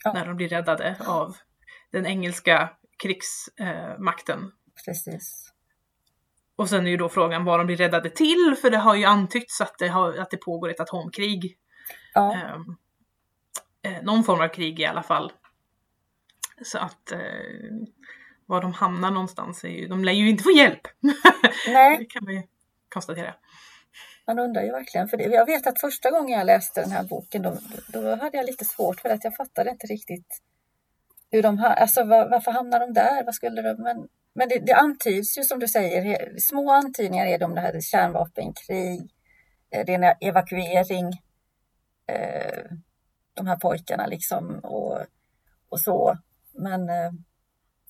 ja. när de blir räddade av den engelska krigsmakten. Precis. Och sen är ju då frågan vad de blir räddade till. För det har ju antytts att det, har, att det pågår ett atomkrig. Ja. Eh, någon form av krig i alla fall. Så att eh, var de hamnar någonstans är ju... De lär ju inte få hjälp. Nej. Det kan vi konstatera. Man undrar ju verkligen. För det, jag vet att första gången jag läste den här boken, då, då hade jag lite svårt för att jag fattade inte riktigt hur de här, alltså var, varför hamnar de där? Vad skulle de, men men det, det antyds ju som du säger, små antydningar är de det här kärnvapenkrig, det är evakuering, eh, de här pojkarna liksom och, och så. Men eh,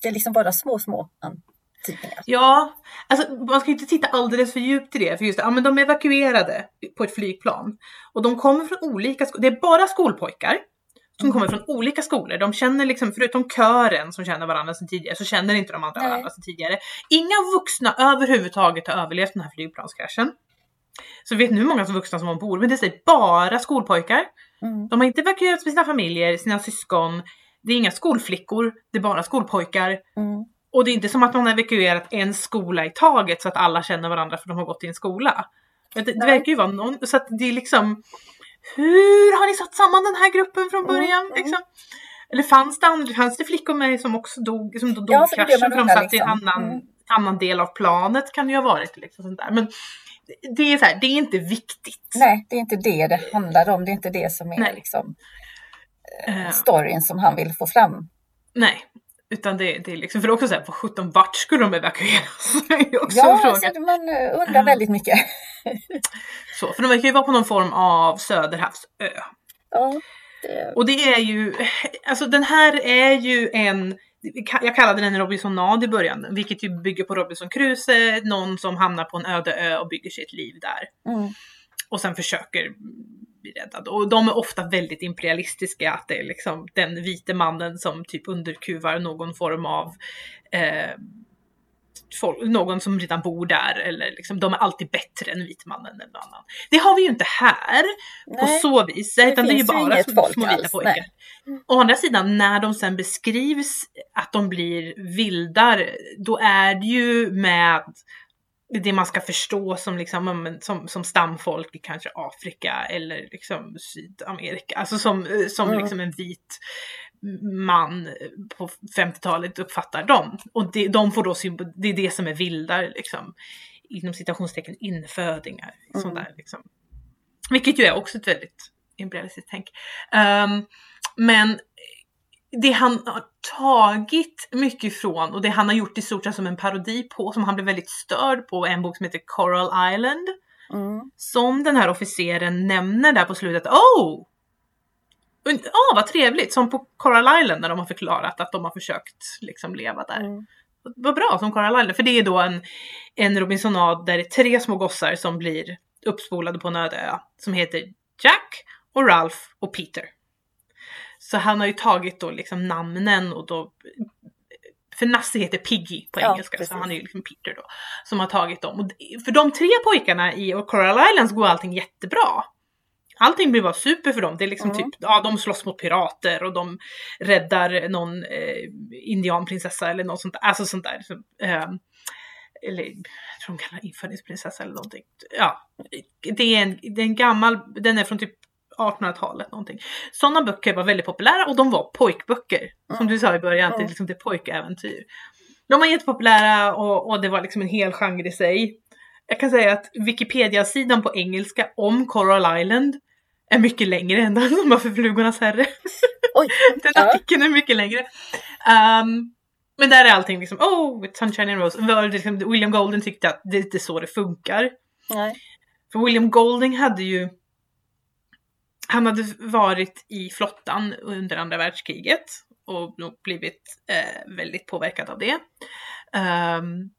det är liksom bara små, små antydningar. Ja, alltså man ska ju inte titta alldeles för djupt i det, för just det, ja men de är evakuerade på ett flygplan och de kommer från olika, sko- det är bara skolpojkar. Som kommer från olika skolor. De känner liksom, förutom kören som känner varandra sedan tidigare, så känner inte de andra Nej. varandra sedan tidigare. Inga vuxna överhuvudtaget har överlevt den här flygplanskraschen. Så vet nu hur många som vuxna som ombord, men det är bara skolpojkar. Mm. De har inte evakuerats med sina familjer, sina syskon. Det är inga skolflickor, det är bara skolpojkar. Mm. Och det är inte som att man har evakuerat en skola i taget så att alla känner varandra för de har gått i en skola. Det, det verkar ju vara någon, så att det är liksom... Hur har ni satt samman den här gruppen från början? Mm. Liksom? Eller fanns det, andra, fanns det flickor med som också dog, som dog ja, kraschen för de satt liksom. i en annan, mm. annan del av planet kan det ju ha varit. Liksom, sånt där. Men det är, så här, det är inte viktigt. Nej, det är inte det det handlar om. Det är inte det som är liksom, uh, storyn som han vill få fram. Nej, utan det, det är liksom, för också så här, på sjutton vart skulle de evakueras? Ja, alltså, man undrar uh. väldigt mycket. Så, för de verkar ju vara på någon form av Söderhavsö. Ja, det... Och det är ju, alltså den här är ju en, jag kallade den en Robinsonad i början, vilket ju bygger på Robinson Crusoe, någon som hamnar på en öde ö och bygger sitt liv där. Mm. Och sen försöker bli räddad. Och de är ofta väldigt imperialistiska, att det är liksom den vite mannen som typ underkuvar någon form av... Eh, folk, någon som redan bor där eller liksom, de är alltid bättre än vitmannen eller någon annan. Det har vi ju inte här Nej, på så vis, det utan det är ju bara små, små vita pojkar. Mm. Å andra sidan, när de sen beskrivs att de blir vildar, då är det ju med det man ska förstå som, liksom, som, som stamfolk i kanske Afrika eller liksom Sydamerika, alltså som, som mm. liksom en vit man på femtiotalet uppfattar dem. Och det, de får då symbol- det är det som är vildar liksom, inom citationstecken infödingar mm. sånt där, liksom. Vilket ju är också ett väldigt imperialistiskt tänk. Um, men det han har tagit mycket från och det han har gjort i stort sett som en parodi på, som han blev väldigt störd på, en bok som heter Coral Island mm. som den här officeren nämner där på slutet. Oh! Ja, ah, vad trevligt. Som på Coral Island när de har förklarat att de har försökt liksom leva där. Mm. Vad bra som Coral Island. För det är då en, en Robinsonad där det är tre små gossar som blir uppspolade på en öde ö. Som heter Jack och Ralph och Peter. Så han har ju tagit då liksom namnen och då... För Nassie heter Piggy på engelska, ja, så han är ju liksom Peter då. Som har tagit dem. Och för de tre pojkarna i Coral Island så går allting jättebra. Allting blir bara super för dem. Det är liksom mm. typ, ja, de slåss mot pirater och de räddar någon eh, indianprinsessa eller något sånt där. Alltså sånt där. Så, eh, eller, jag tror de kallar det infödningsprinsessa eller någonting. Ja, det är en, det är en gammal, den är från typ artonhundratalet någonting. Sådana böcker var väldigt populära och de var pojkböcker. Mm. Som du sa i början, mm. det är liksom det pojkäventyr. de var jättepopulära och, och det var liksom en hel genre i sig. Jag kan säga att Wikipedia-sidan på engelska om Coral Island är mycket längre än den som var för Flugornas herre. Oj, den ja. Artikeln är mycket längre. Um, men där är allting liksom, oh, it's sunshine and rose. William Golding tyckte att det är inte så det funkar. Nej. För William Golding hade ju, han hade varit i flottan under andra världskriget och blivit eh, väldigt påverkad av det. Um,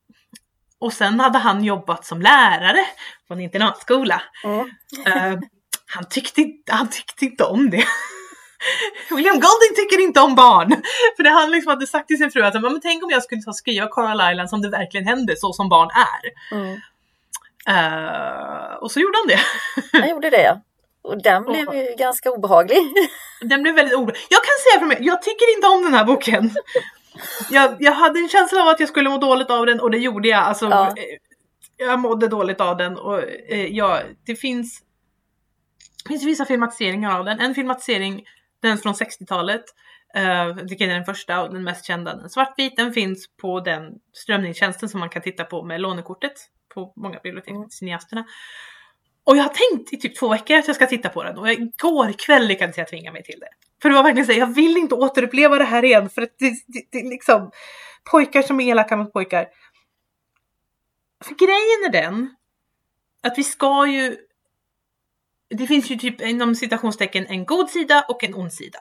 och sen hade han jobbat som lärare på en internatskola. Mm. Uh, han, tyckte, han tyckte inte om det. William Golding tycker inte om barn. För det han liksom hade sagt till sin fru att men tänk om jag skulle ta skriva Coral Island som det verkligen hände, så som barn är. Mm. Uh, och så gjorde han det. Han gjorde det, ja. Och den blev ju ganska obehaglig. Den blev väldigt obehaglig. Jag kan säga för mig, jag tycker inte om den här boken. Jag, jag hade en känsla av att jag skulle må dåligt av den. Och det gjorde jag. Alltså, ja. Jag mådde dåligt av den. Och, eh, ja, det finns, det finns vissa filmatiseringar av den. En filmatisering, den från sextiotalet. Eh, det är den första och den mest kända. Den svartvit, den finns på den strömningstjänsten som man kan titta på med lånekortet. På många bibliotek, mm. cineasterna. Och jag har tänkt i typ två veckor att jag ska titta på den. Och igår kväll lyckades jag tvinga mig till det. För det var verkligen så här, jag vill inte återuppleva det här igen. För att det är liksom pojkar som är elaka mot pojkar. För grejen är den att vi ska ju, det finns ju typ inom citationstecken en god sida och en ond sida.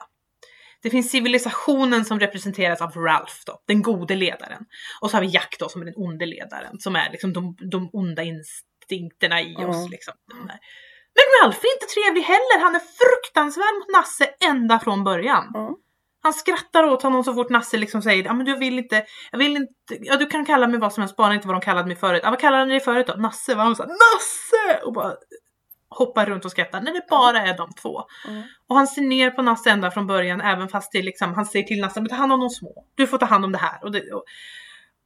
Det finns civilisationen som representeras av Ralph då, den gode ledaren. Och så har vi Jack då som är den onde ledaren. Som är liksom de, de onda instinkterna. Instinkterna i oss mm. liksom. Men Ralph är inte trevlig heller. Han är fruktansvärd mot Nasse ända från början. Mm. Han skrattar åt honom så fort Nasse liksom säger, ja men du vill inte, jag vill inte, ja du kan kalla mig vad som helst, bara inte vad de kallade mig förut. Ja, vad kallade ni dig förut då? Nasse, var de så här, Nasse! Och bara hoppar runt och skrattar när det bara är de två. Mm. Och han ser ner på Nasse ända från början, även fast det liksom, han säger till Nasse, men ta hand om de små. Du får ta hand om det här. Och det, och,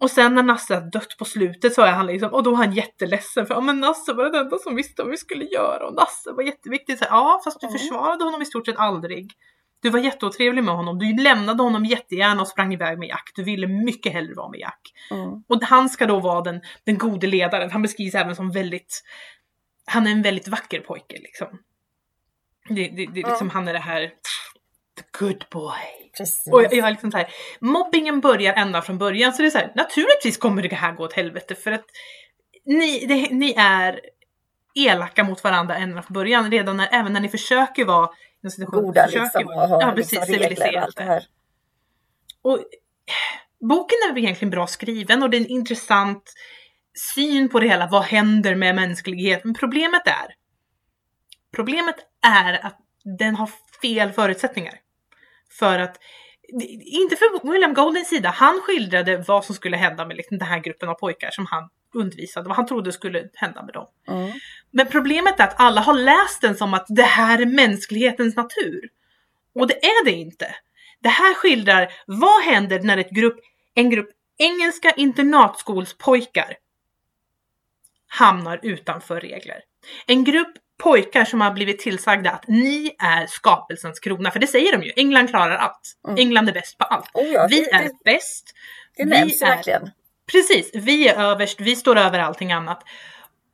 Och sen när Nasse har dött på slutet så är han liksom, och då är han jätteledsen för, ja men Nasse var den enda som visste vad vi skulle göra och Nasse var jätteviktig. Så här, ja, fast du mm. försvarade honom i stort sett aldrig. Du var jätteotrevlig med honom. Du lämnade honom jättegärna och sprang iväg med Jack. Du ville mycket hellre vara med Jack. Mm. Och han ska då vara den, den gode ledaren. Han beskrivs även som väldigt, han är en väldigt vacker pojke liksom. Det, det, det, mm. liksom han är det här, the good boy. Precis. Och jag, jag har liksom så här, mobbingen börjar ända från början, så det är så här, naturligtvis kommer det här gå åt helvete för att ni, det, ni är elaka mot varandra ända från början, redan när, även när ni försöker vara goda försöker, liksom, och ha, ja, precis, liksom, regler och allt det här. Och boken är egentligen bra skriven och det är en intressant syn på det hela, vad händer med mänskligheten. Problemet är problemet är att den har fel förutsättningar. För att, inte för William Goldings sida, han skildrade vad som skulle hända med liksom den här gruppen av pojkar som han undervisade, vad han trodde skulle hända med dem. Mm. Men problemet är att alla har läst den som att det här är mänsklighetens natur. Och det är det inte. Det här skildrar, vad händer när ett grupp, en grupp engelska internatskolspojkar hamnar utanför regler. En grupp pojkar som har blivit tillsagda att ni är skapelsens krona. För det säger de ju. England klarar allt. Mm. England är bäst på allt. Oh ja, vi det, är det, bäst. Det nämns verkligen. Precis. Vi är överst. Vi står över allting annat.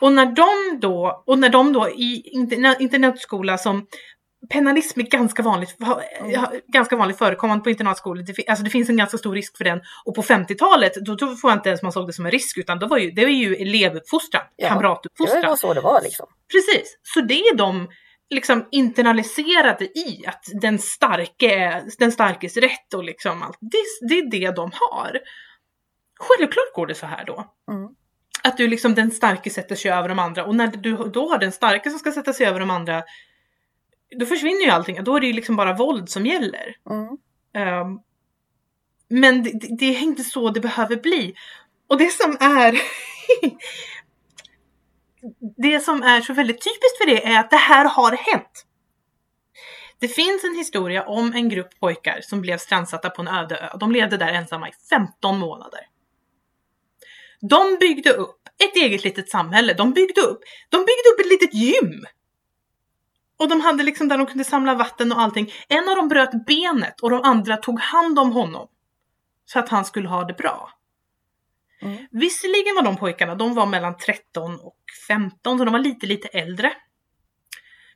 Och när de då, och när de då i internatskola som pennalism är ganska vanligt, mm. ganska vanligt förekommande på internatskolor. Det, alltså det finns en ganska stor risk för den. Och på femtiotalet, då, då får jag inte ens man såg det som en risk, utan då var ju, det var ju elevuppfostran, ja. Kamratuppfostran. Det var så det var liksom. Precis, så det är de liksom internaliserade i att den starke, den starkes rätt och liksom allt. Det, det är det de har. Självklart går det så här då. Mm. Att du liksom, den starke sätter sig över de andra. Och när du då har den starke som ska sätta sig över de andra, då försvinner ju allting. Då är det ju liksom bara våld som gäller. Mm. Um, men det, det, det är inte så det behöver bli. Och det som är det som är så väldigt typiskt för det är att det här har hänt. Det finns en historia om en grupp pojkar som blev strandsatta på en öde ö. De levde där ensamma i femton månader. De byggde upp ett eget litet samhälle. De byggde upp, de byggde upp ett litet gym. Och de hade liksom där de kunde samla vatten och allting. En av dem bröt benet och de andra tog hand om honom. Så att han skulle ha det bra. Mm. Visserligen var de pojkarna, de var mellan tretton och femton, så de var lite lite äldre.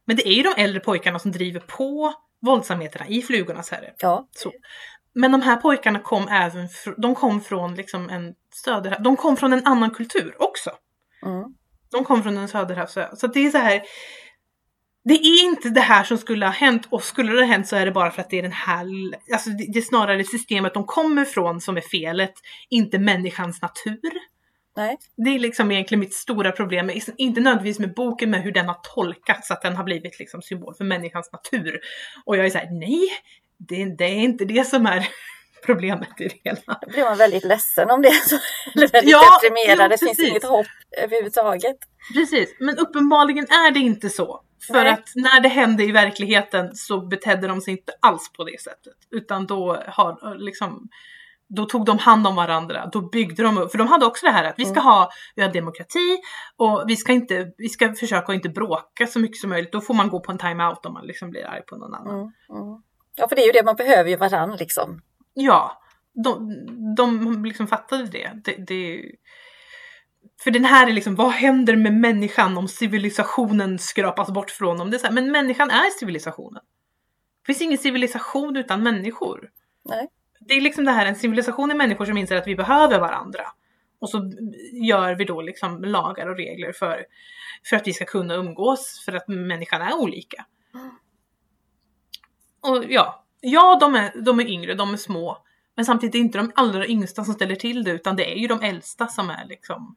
Men det är ju de äldre pojkarna som driver på våldsamheterna i Flugornas herre. Ja. Så. Men de här pojkarna kom även, de kom från liksom en söder, de kom från en annan kultur också. Mm. De kom från en söderhavsö. Så det är så här, det är inte det här som skulle ha hänt, och skulle det ha hänt så är det bara för att det är den här, alltså det är snarare systemet de kommer från som är felet, inte människans natur. Nej. Det är liksom egentligen mitt stora problem, inte nödvändigtvis med boken, med hur den har tolkats, att den har blivit liksom symbol för människans natur. Och jag är så här, nej, det, det är inte det som är problemet i det hela. Då blir man väldigt ledsen om det, eller väldigt ja, deprimerad, jo, det finns inget hopp överhuvudtaget. Precis, men uppenbarligen är det inte så. För nej. Att när det hände i verkligheten så betedde de sig inte alls på det sättet. Utan då, har, liksom, då tog de hand om varandra. Då byggde de, för de hade också det här att vi ska ha vi har demokrati och vi ska, inte, vi ska försöka inte bråka så mycket som möjligt. Då får man gå på en time-out om man liksom blir arg på någon annan. Mm, mm. Ja, för det är ju det, man behöver ju varandra liksom. Ja, de, de liksom fattade det. Det, det För den här är liksom, vad händer med människan om civilisationen skrapas bort från dem? Det är så här, men människan är civilisationen. Det finns ingen civilisation utan människor. Nej. Det är liksom det här, en civilisation är människor som inser att vi behöver varandra. Och så gör vi då liksom lagar och regler för, för att vi ska kunna umgås, för att människan är olika. Mm. Och ja, ja de, är, de är yngre, de är små. Men samtidigt är det inte de allra yngsta som ställer till det, utan det är ju de äldsta som är liksom...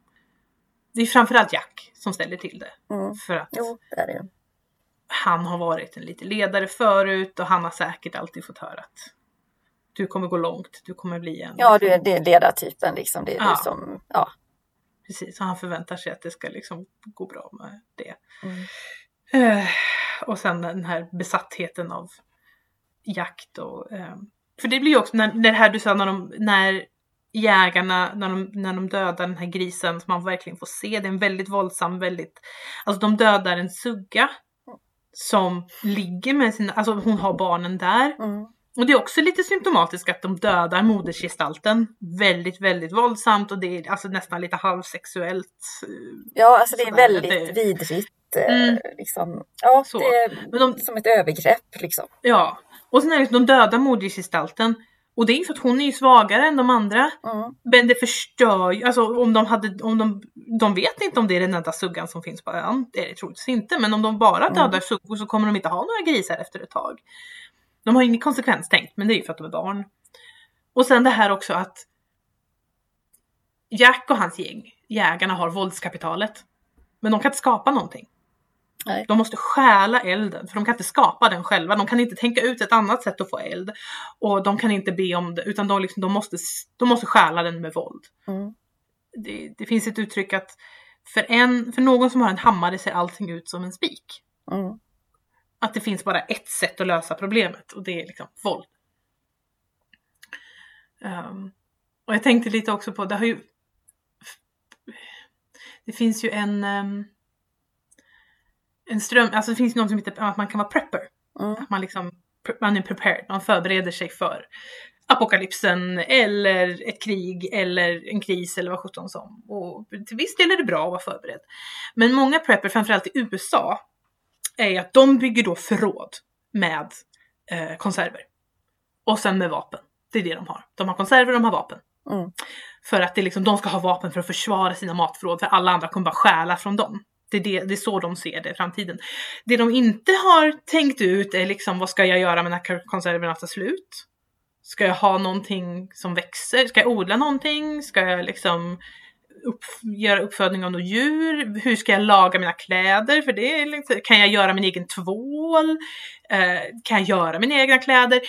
Det är framförallt Jack som ställer till det. Mm. För att jo, det är det. Han har varit en lite ledare förut. Och han har säkert alltid fått höra att du kommer gå långt. Du kommer bli en... Ja, du är den ledartypen. Liksom. Det är ja. Du som... Ja. Precis, och han förväntar sig att det ska liksom gå bra med det. Mm. Uh, och sen den här besattheten av jakt. Och, uh, för det blir ju också... När, när det här du sa, när de... När, jägarna, när de, när de dödar den här grisen som man verkligen får se, det är en väldigt våldsam, väldigt, alltså de dödar en sugga som ligger med sina, alltså hon har barnen där, mm. och det är också lite symptomatiskt att de dödar modersgestalten väldigt, väldigt våldsamt, och det är alltså nästan lite halvsexuellt. Ja, alltså det är väldigt det är... vidrigt mm. liksom, ja, så. Det är Men de... som ett övergrepp liksom. Ja, och sen är det de dödar modersgestalten. Och det är för att hon är ju svagare än de andra. Mm. Men det förstör ju. Alltså om de hade... Om de, de vet inte om det är den enda suggan som finns på ön. Det är det troligtvis inte. Men om de bara dödar mm. suggor så kommer de inte ha några grisar efter ett tag. De har ju ingen konsekvens tänkt. Men det är ju för att de är barn. Och sen det här också att... Jack och hans gäng. Jägarna har våldskapitalet. Men de kan inte skapa någonting. Nej. De måste stjäla elden, för de kan inte skapa den själva. De kan inte tänka ut ett annat sätt att få eld. Och de kan inte be om det, utan de, liksom, de, måste, de måste stjäla den med våld. Mm. Det, det finns ett uttryck att för, en, för någon som har en hammare ser allting ut som en spik. Mm. Att det finns bara ett sätt att lösa problemet, och det är liksom våld. Um, och jag tänkte lite också på, det har ju... Det finns ju en... Um, En ström, alltså det finns något som heter att man kan vara prepper. Mm. Att man liksom, man är prepared, man förbereder sig för apokalypsen eller ett krig eller en kris eller vad sjutton som. Och till viss del är det bra att vara förberedd. Men många prepper, framförallt i U S A, är att de bygger då förråd med eh, konserver. Och sen med vapen. Det är det de har. De har konserver, de har vapen. Mm. För att det liksom, de ska ha vapen för att försvara sina matförråd, för alla andra kommer bara stjäla från dem. Det är, det, det är så de ser det i framtiden. Det de inte har tänkt ut är liksom, vad ska jag göra med när konserverna tar slut? Ska jag ha någonting som växer? Ska jag odla någonting? Ska jag liksom upp, göra uppfödning av några djur? Hur ska jag laga mina kläder? För det är liksom, kan jag göra min egen tvål? Eh, kan jag göra mina egna kläder?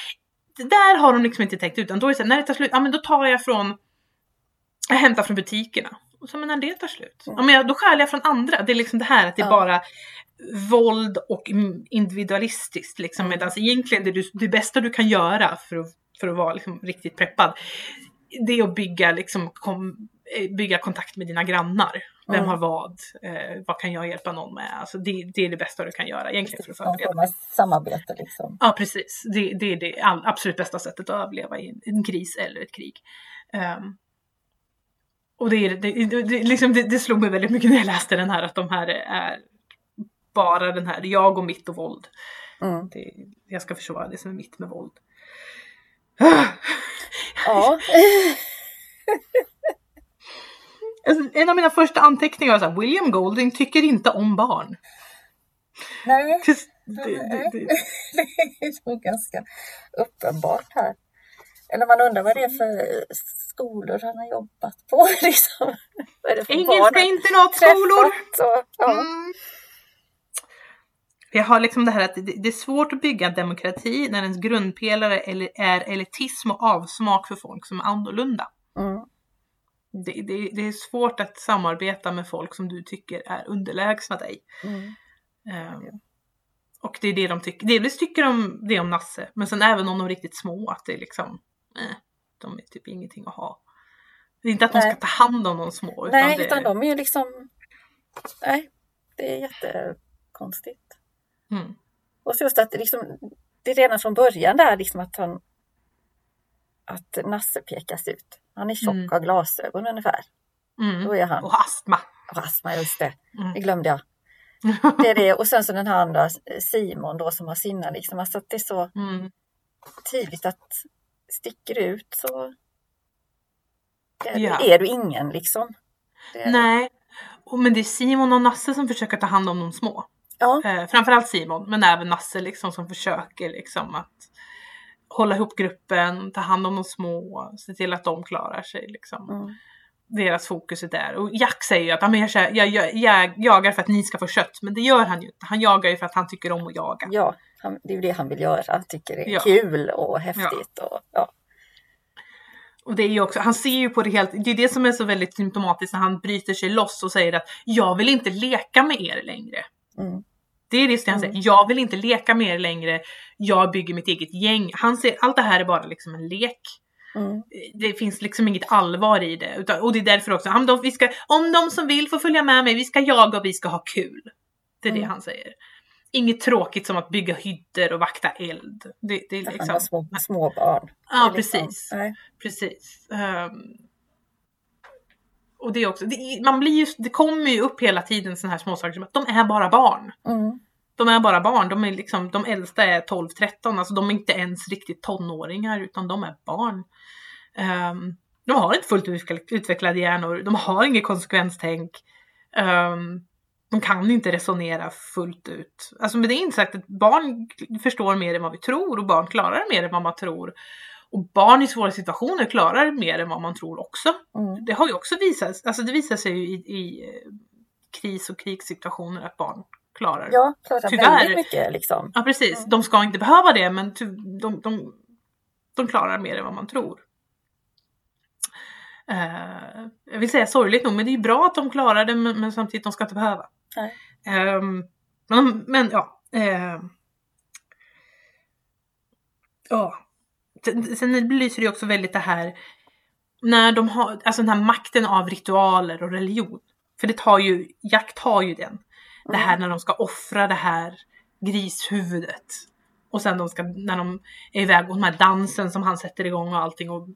Det där har de liksom inte tänkt ut. Då är det så här, när det tar slut, ja, men då tar jag från, jag hämtar från butikerna. Och så, men när det tar slut. Ja, men då skäller jag från andra. Det är liksom det här att det är bara våld och individualistiskt. Liksom. Medan egentligen det, du, det bästa du kan göra för att, för att vara liksom riktigt preppad, det är att bygga, liksom, kom, bygga kontakt med dina grannar. Vem mm. har vad? Eh, vad kan jag hjälpa någon med? Alltså det, det är det bästa du kan göra egentligen. Precis, för att förbereda. Samarbete liksom. Ja, precis. Det, det är det all, absolut bästa sättet att överleva i en, en kris eller ett krig. Um, Och det, är, det, det, liksom, det, det slog mig väldigt mycket när jag läste den här, att de här är bara den här, jag och mitt och våld. Mm. Det, jag ska försvara det som är mitt med våld. Ja. En av mina första anteckningar var så här, William Golding tycker inte om barn. Nej, det, det, det. Det är så ganska uppenbart här. Eller man undrar vad det är för skolor han har jobbat på. Liksom. Vad är det för engelska internatskolor? Och, ja. Mm. Jag har liksom det här att det är svårt att bygga demokrati när ens grundpelare är elitism och avsmak för folk som är annorlunda. Mm. Det, det, det är svårt att samarbeta med folk som du tycker är underlägsna dig. Mm. Um, och det är det de tycker. Delvis tycker de det om Nasse. Men sen även om de är riktigt små. Att det är liksom, eh, de är typ ingenting att ha. Det är inte att de ska ta hand om de små. Utan nej, det... utan de är ju liksom... Nej, det är jättekonstigt. Mm. Och så just att liksom, det är redan från början där liksom att han... Att Nasse pekas ut. Han är tjock mm. av glasögon ungefär. Mm. Då är han. Och astma. Och astma, just det. Mm. Det glömde jag. Det är det. Och sen så den här andra Simon då som har sina liksom. Alltså att det är så mm. tydligt att sticker ut så är, ja. är du ingen liksom. Det nej. Och, men det är Simon och Nasse som försöker ta hand om de små. Ja. Eh, framförallt Simon men även Nasse liksom som försöker liksom att hålla ihop gruppen, ta hand om de små, se till att de klarar sig liksom. Mm. Deras fokus är där. Och Jack säger ju att jag, jag, jag, jag jagar för att ni ska få kött. Men det gör han ju inte. Han jagar ju för att han tycker om att jaga. Ja, han, det är ju det han vill göra. Han tycker det är ja. kul och häftigt. Ja. Och, ja. och det är ju också, han ser ju på det helt, det är det som är så väldigt symptomatiskt när han bryter sig loss och säger att jag vill inte leka med er längre. Mm. Det är det han säger. Mm. Jag vill inte leka med er längre. Jag bygger mitt eget gäng. Han ser, allt det här är bara liksom en lek. Mm. Det finns liksom inget allvar i det utan, och det är därför också om de, vi ska, om de som vill får följa med mig, vi ska jaga och vi ska ha kul. Det är mm. det han säger. Inget tråkigt som att bygga hyddor och vakta eld. Det, det är liksom små, små barn. Ja, ah, precis, liksom. precis. Um, och det är också det, man blir just, det kommer ju upp hela tiden såna här småsaker som att de är bara barn. Mm. De är bara barn, de, är liksom, de äldsta är tolv tretton, alltså de är inte ens riktigt tonåringar utan de är barn. Um, de har inte fullt utvecklade hjärnor, de har inget konsekvenstänk, um, de kan inte resonera fullt ut. Alltså men det är inte sagt att barn förstår mer än vad vi tror och barn klarar mer än vad man tror. Och barn i svåra situationer klarar mer än vad man tror också. Mm. Det har ju också visats, alltså det visar sig ju i, i kris- och krigssituationer att barn klarar. Ja, klarar tyvärr. Väldigt mycket liksom. Ja, precis. Mm. De ska inte behöva det, men de, de, de klarar mer än vad man tror. Uh, jag vill säga sorgligt nog, men det är ju bra att de klarar det, men, men samtidigt de ska inte behöva. Nej. Um, men, men ja. Uh, ja. Sen, sen belyser det också väldigt det här när de har, alltså den här makten av ritualer och religion. För det tar ju, Jack tar ju den. Det här när de ska offra det här grishuvudet. Och sen de ska, när de är iväg och den här dansen som han sätter igång och allting och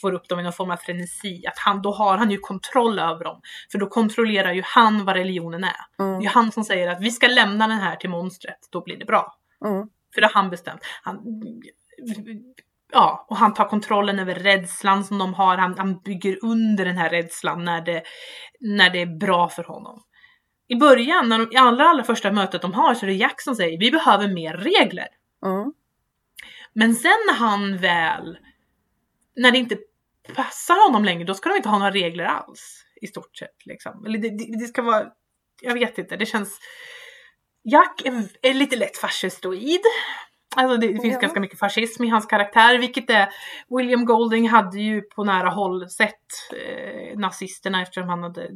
får upp dem i någon form av frenesi. Att han, då har han ju kontroll över dem. För då kontrollerar ju han vad religionen är. Mm. Det är ju han som säger att vi ska lämna den här till monstret. Då blir det bra. Mm. För det har han bestämt. Han, ja, och han tar kontrollen över rädslan som de har. Han, han bygger under den här rädslan när det, när det är bra för honom. I början, när de, i allra, allra första mötet de har så är det Jack som säger vi behöver mer regler. Mm. Men sen när han väl, när det inte passar honom längre, då ska de inte ha några regler alls. I stort sett. Liksom. Eller det, det, det ska vara, jag vet inte, det känns... Jack är, är lite lätt fascistoid. Alltså det, det finns mm. ganska mycket fascism i hans karaktär, vilket är, William Golding hade ju på nära håll sett eh, nazisterna eftersom han hade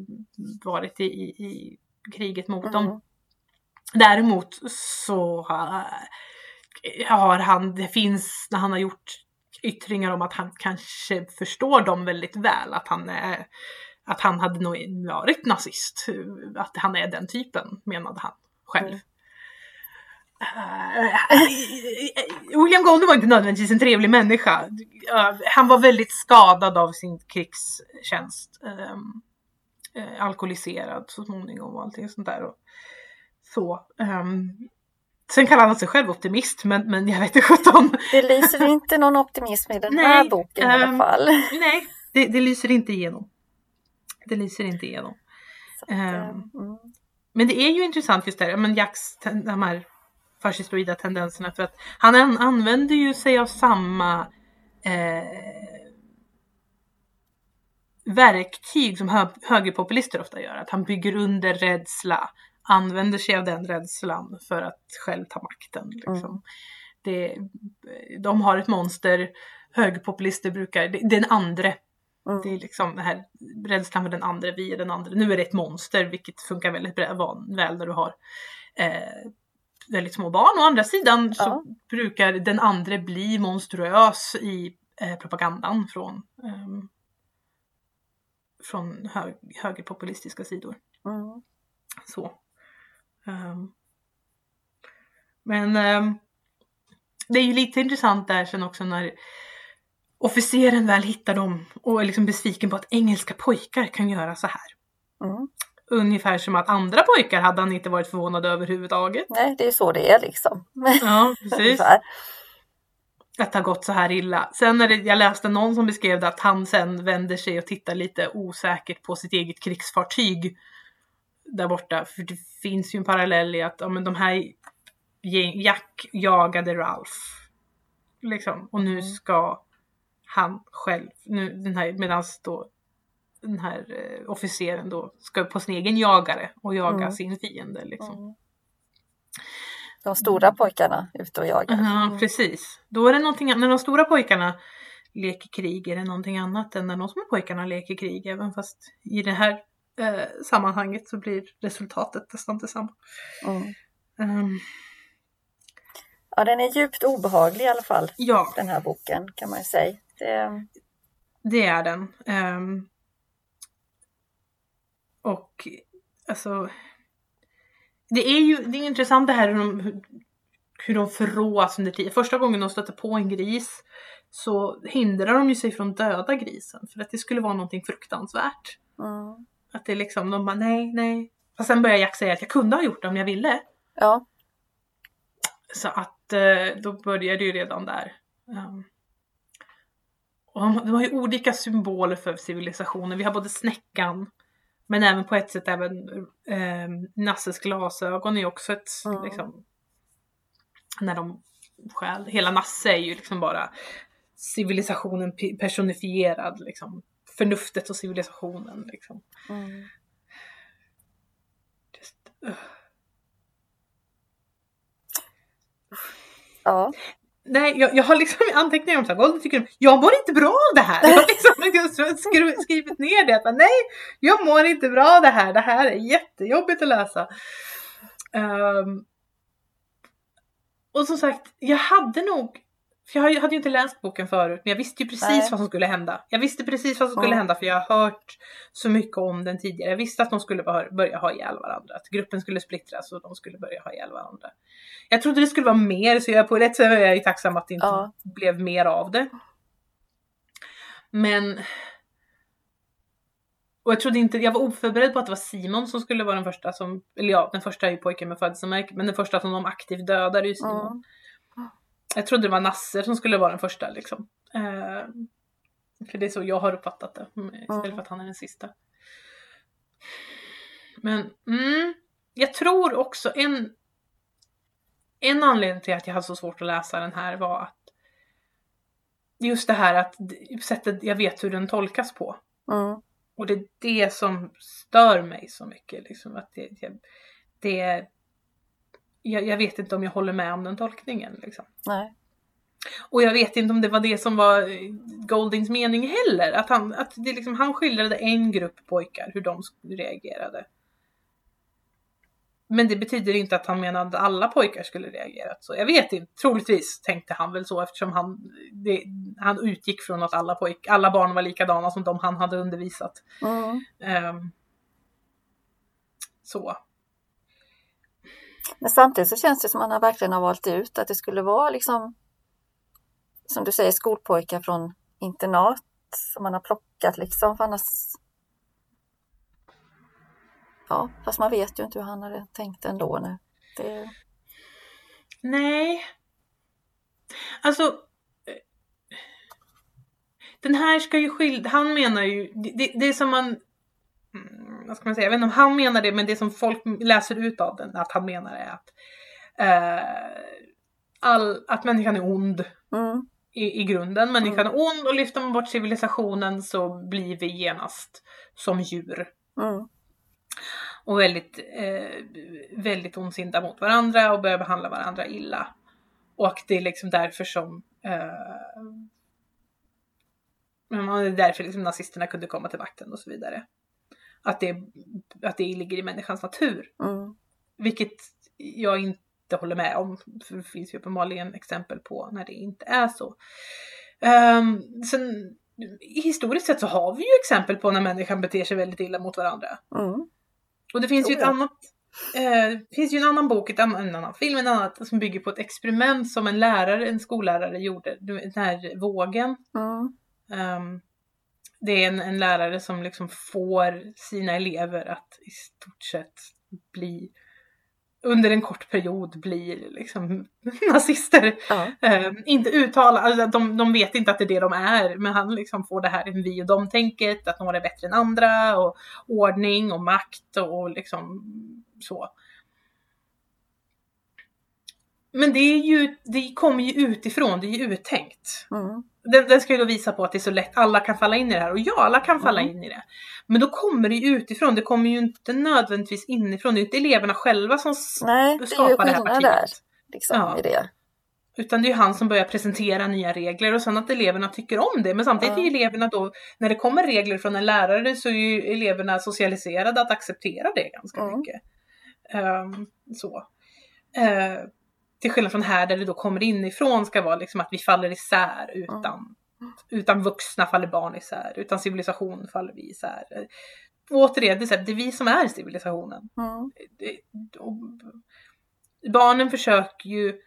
varit i... i, i kriget mot mm. dem. Däremot så har han, det finns när han har gjort yttringar om att han kanske förstår dem väldigt väl, att han är, att han hade nog varit nazist, att han är den typen menade han själv. Mm. Uh, William Golding var inte nödvändigtvis en trevlig människa. Uh, han var väldigt skadad av sin krigstjänst. Um, uh, alkoholiserad så småningom och allting sånt där. Och, så. Um, sen kallar han sig själv optimist, men, men jag vet inte sjutton. Det lyser inte någon optimism i den nej, här boken um, i alla fall. Nej, det, det lyser inte igenom. Det lyser inte igenom. Att, um, mm. Men det är ju intressant just det men Jacks, de här fascistoida tendenserna för att han använder ju sig av samma eh, verktyg som hö- högerpopulister ofta gör. Att han bygger under rädsla, använder sig av den rädslan för att själv ta makten. Liksom. Mm. Det, de har ett monster, högerpopulister brukar, det, det är en andre. Mm. Det är liksom det här rädslan för den andra, vi är den andra. Nu är det ett monster, vilket funkar väldigt väl när du har eh, väldigt små barn. Å andra sidan så ja. brukar den andra bli monstruös i eh, propagandan från, eh, från hö- högerpopulistiska sidor. Mm. Så. Um. Men um, det är ju lite intressant där sen också när officeren väl hittar dem och är liksom besviken på att engelska pojkar kan göra så här. Mm. Ungefär som att andra pojkar hade han inte varit förvånad överhuvudtaget. Nej, det är så det är liksom. Ja, precis. Att det har gått så här illa. Sen när det, jag läste någon som beskrev det att han sen vänder sig och tittar lite osäkert på sitt eget krigsfartyg där borta. För det finns ju en parallell i att ja, men de här Jack jagade Ralph. Liksom. Och nu ska han själv, nu, den här, medans då den här eh, officeren då ska på sin egen jagare och jaga mm. sin fiende liksom. Mm. De stora pojkarna ute och jagar. Ja, precis. Då är det någonting när de stora pojkarna leker krig är det någonting annat än när de små pojkarna leker krig, även fast i det här eh, sammanhanget så blir resultatet nästan detsamma. Mm. Um. Ja, den är djupt obehaglig i alla fall. Ja. Den här boken kan man ju säga. Det, det är den. Um. Och alltså det är ju det är intressant det här hur de, hur de förråas under tiden. Första gången de stöter på en gris så hindrar de ju sig från döda grisen för att det skulle vara någonting fruktansvärt. Mm. Att det är liksom de bara nej, nej. Och sen börjar Jack säga att jag kunde ha gjort det om jag ville. Ja. Så att då börjar det ju redan där. Um. Och de, de har ju olika symboler för civilisationen. Vi har både snäckan men även på ett sätt, även eh, Nasses glasögon är också ett, mm. liksom, när de skäl, hela Nasse är ju liksom bara civilisationen personifierad, liksom, förnuftet och civilisationen, liksom. Mm. Just, uh. Ja. Nej, jag, jag har liksom anteckningar om så här, tycker jag mår inte bra av det här. Jag har liksom skru, skrivit ner det. Men nej, jag mår inte bra av det här. Det här är jättejobbigt att läsa. Um, och som sagt, jag hade nog... För jag hade ju inte läst boken förut, men jag visste ju precis nej. vad som skulle hända. Jag visste precis vad som skulle mm. hända, för jag har hört så mycket om den tidigare. Jag visste att de skulle börja ha ihjäl varandra. Att gruppen skulle splittras och de skulle börja ha ihjäl varandra. Jag trodde det skulle vara mer, så jag är på rätt sätt jag är tacksam att det inte ja. blev mer av det. Men... Och jag trodde inte... Jag var oförberedd på att det var Simon som skulle vara den första som... Eller ja, den första är ju pojken med födelsemärke, men den första som de aktivt dödade är ju Simon. Mm. Jag trodde det var Nasser som skulle vara den första liksom. Eh, för det är så jag har uppfattat det. Istället mm. för att han är den sista. Men mm, jag tror också en, en anledning till att jag hade så svårt att läsa den här var att just det här att sättet jag vet hur den tolkas på. Mm. Och det är det som stör mig så mycket. Liksom, att det, det är Jag, jag vet inte om jag håller med om den tolkningen. Liksom. Nej. Och jag vet inte om det var det som var Goldings mening heller. Att han, att det liksom, han skildrade en grupp pojkar, hur de reagerade. Men det betyder inte att han menade att alla pojkar skulle reagera. Så jag vet inte, troligtvis tänkte han väl så. Eftersom han, det, han utgick från att alla, pojk, alla barn var likadana som de han hade undervisat. Mm. Um, så. Men samtidigt så känns det som att man verkligen har valt ut att det skulle vara liksom, som du säger, skolpojkar från internat som man har plockat liksom, för annars... Ja, fast man vet ju inte hur han hade tänkt ändå nu. Det... Nej. Alltså, den här ska ju skilja, han menar ju, det, det är som man, vad ska man säga, jag vet inte om han menar det, men det som folk läser ut av den, att han menar är att, eh, all, att människan är ond mm. i, i grunden. Människan mm. är ond, och lyfter man bort civilisationen så blir vi genast som djur. Mm. Och väldigt, eh, väldigt ondsinta mot varandra och börjar behandla varandra illa. Och det är liksom därför som eh, det är därför liksom nazisterna kunde komma till makten och så vidare. Att det, att det ligger i människans natur. Mm. Vilket jag inte håller med om. För det finns ju uppenbarligen exempel på när det inte är så. Um, sen, historiskt sett så har vi ju exempel på när människan beter sig väldigt illa mot varandra. Mm. Och det finns ju ett annat, eh, finns ju en annan bok, ett annan, en annan film, en annan som bygger på ett experiment som en lärare, en skollärare gjorde. Den här vågen. Mm. Um, det är en, en lärare som liksom får sina elever att i stort sett bli, under en kort period blir liksom nazister. Mm. Um, inte uttala, alltså de, de vet inte att det är det de är, men han liksom får det här vi och de tänket, att några är bättre än andra och ordning och makt och, och liksom så. Men det är ju, det kommer ju utifrån, det är ju uttänkt. Mm. Den, den ska ju då visa på att det är så lätt, alla kan falla in i det här, och ja, alla kan falla mm. in i det. Men då kommer det ju utifrån, det kommer ju inte nödvändigtvis inifrån, det är ju inte eleverna själva som Nej, skapar det, är ju det här partiet. Där, liksom, ja. i det. Utan det är ju han som börjar presentera nya regler, och sen att eleverna tycker om det. Men samtidigt mm. är eleverna då, när det kommer regler från en lärare, så är ju eleverna socialiserade att acceptera det ganska mm. mycket. Um, så. Uh, Till skillnad från här där det då kommer inifrån ska vara liksom att vi faller isär utan, mm. utan vuxna faller barn isär. Utan civilisation faller vi isär. Och återigen, det är, så här, det är vi som är civilisationen. Mm. Barnen försöker ju,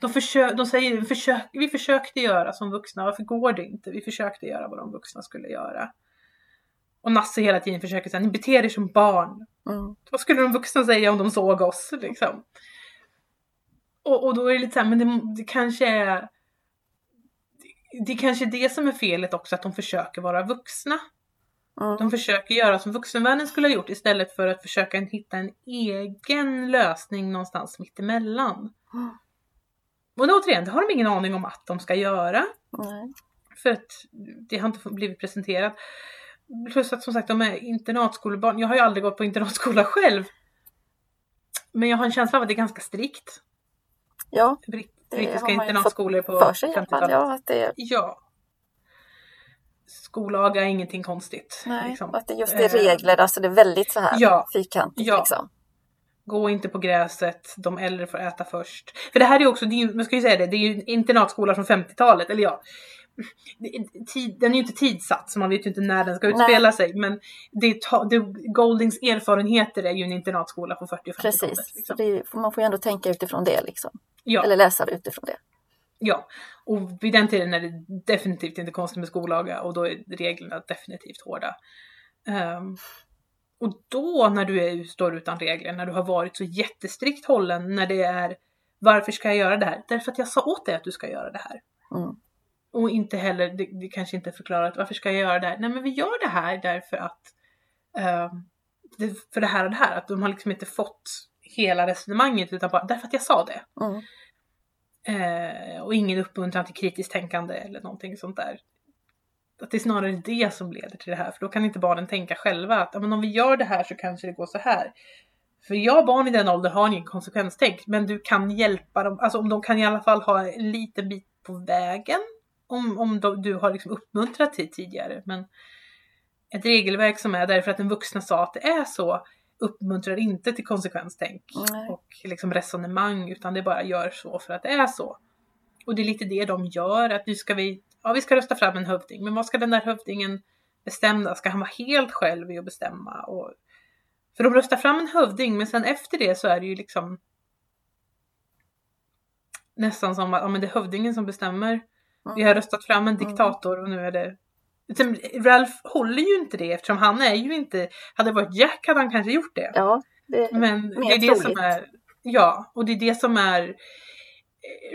de, försö, de säger försök, vi försökte göra som vuxna, varför går det inte? Vi försökte göra vad de vuxna skulle göra. Och Nasse hela tiden försöker säga, ni beter er som barn. Mm. Vad skulle de vuxna säga om de såg oss liksom? Och, och då är det lite så här, men det, det kanske är det, det kanske är det som är felet också, att de försöker vara vuxna. Mm. De försöker göra som vuxenvärlden skulle ha gjort, istället för att försöka hitta en egen lösning någonstans mitt emellan. Mm. Och då, återigen, det har de ingen aning om att de ska göra. Mm. För att det har inte blivit presenterat. Plus att, som sagt, de är internatskolbarn. Jag har ju aldrig gått på internatskola själv. Men jag har en känsla av att det är ganska strikt. Ja, brittiska internatskolor på femtiotalet. Ja, att det... ja. Skollaga är ingenting konstigt. Nej, liksom. Att det just är regler, alltså det är väldigt så här ja, fyrkantigt. Ja. Liksom. Gå inte på gräset, de äldre får äta först. För det här är också, det är ju, man ska ju säga det, det är ju internatskola från femtiotalet, eller ja. Den är ju inte tidsatt, så man vet ju inte när den ska utspela Nej. sig. Men det är ta- det, Goldings erfarenheter är ju en internatskola på fyrtio och femtio. Precis, liksom. Det, man får ju ändå tänka utifrån det liksom. Ja. Eller läsa det utifrån det. Ja, och vid den tiden är det definitivt inte konstigt med skollaga, och då är reglerna definitivt hårda. Um, och då när du är, står utan regler, när du har varit så jättestrikt hållen, när det är, varför ska jag göra det här? Därför att jag sa åt dig att du ska göra det här. Mm. Och inte heller, det, det kanske inte är förklarat, varför ska jag göra det här? Nej, men vi gör det här därför att, uh, det, för det här och det här. Att de har liksom inte fått hela resonemanget, utan bara därför att jag sa det. Mm. Uh, och ingen uppmuntran till kritiskt tänkande eller någonting sånt där. Att det är snarare det som leder till det här. För då kan inte barnen tänka själva att ja, men om vi gör det här så kanske det går så här. För jag, barn i den åldern, har ingen konsekvenstänk. Men du kan hjälpa dem, alltså om de kan i alla fall ha en liten bit på vägen. Om, om de, du har liksom uppmuntrat till tidigare. Men ett regelverk som är därför att den vuxna sa att det är så, uppmuntrar inte till konsekvenstänk Nej. och liksom resonemang, utan det bara gör så för att det är så. Och det är lite det de gör, att nu ska vi, ja, vi ska rösta fram en hövding, men vad ska den där hövdingen bestämma? Ska han vara helt själv i att bestämma? Och För de röstar fram en hövding, men sen efter det så är det ju liksom nästan som att ja, men det är hövdingen som bestämmer. Mm. Vi har röstat fram en diktator och nu är det... Ralph håller ju inte det eftersom han är ju inte... Hade det varit Jack hade han kanske gjort det. Ja, det är men det är det som är... Ja, och det är det som är...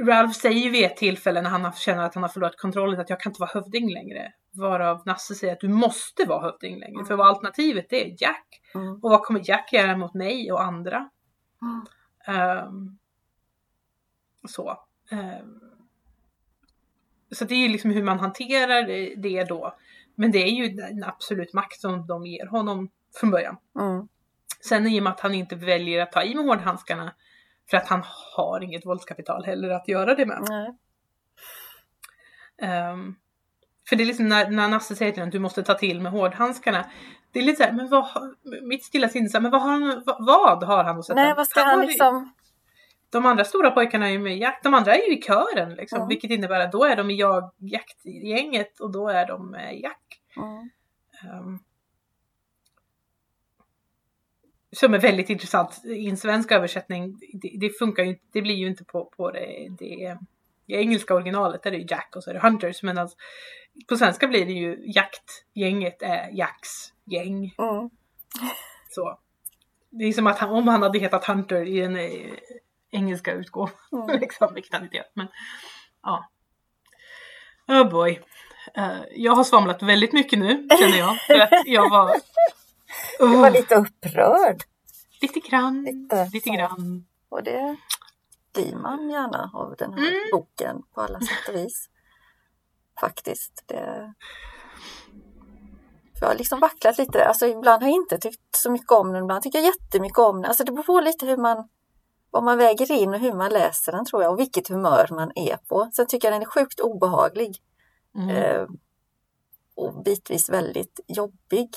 Ralph säger ju vid ett tillfälle när han känner att han har förlorat kontrollen att jag kan inte vara hövding längre. Varav Nasse säger att du måste vara hövding längre. Mm. För vad alternativet det är Jack. Mm. Och vad kommer Jack göra mot mig och andra? Mm. Um, så. Um, så det är ju liksom hur man hanterar det då. Men det är ju en absolut makt som de ger honom från början. Mm. Sen i och med att han inte väljer att ta i med hårdhandskarna. För att han har inget våldskapital heller att göra det med. Nej. Um, för det är liksom när, när Nasse säger till honom att du måste ta till med hårdhandskarna. Det är lite så här, men vad, mitt stilla sinne så här, men vad har han, vad, vad har han att sätta? Nej, vad ska han, han liksom? De andra stora pojkarna är ju med jakt. De andra är ju i kören liksom. Mm. Vilket innebär att då är de i jag, jaktgänget och då är de med Jack. Mm. Um, som är väldigt intressant i en svensk översättning. Det, det funkar ju inte, det blir ju inte på, på det, det, det engelska originalet där det är Jack och så är det Hunters. Men alltså, på svenska blir det ju jaktgänget är Jacks gäng. Mm. Så. Det är som att han, om han hade hetat Hunter i en engelska utgåva. Mm. liksom, vilket han inte gör. Men ja. Oh boy. Uh, jag har svamlat väldigt mycket nu, känner jag. För att jag var... Du var oh. lite upprörd. Lite grann. Lite, lite grann. Och det blir man gärna av den här mm. boken på alla sätt och vis. Faktiskt. Det... Jag har liksom vacklat lite. Alltså, ibland har jag inte tyckt så mycket om den. Ibland tycker jag jättemycket om den. Alltså, det beror på lite hur man, vad man väger in och hur man läser den tror jag. Och vilket humör man är på. Sen tycker jag den är sjukt obehaglig. Mm. Eh, och bitvis väldigt jobbig.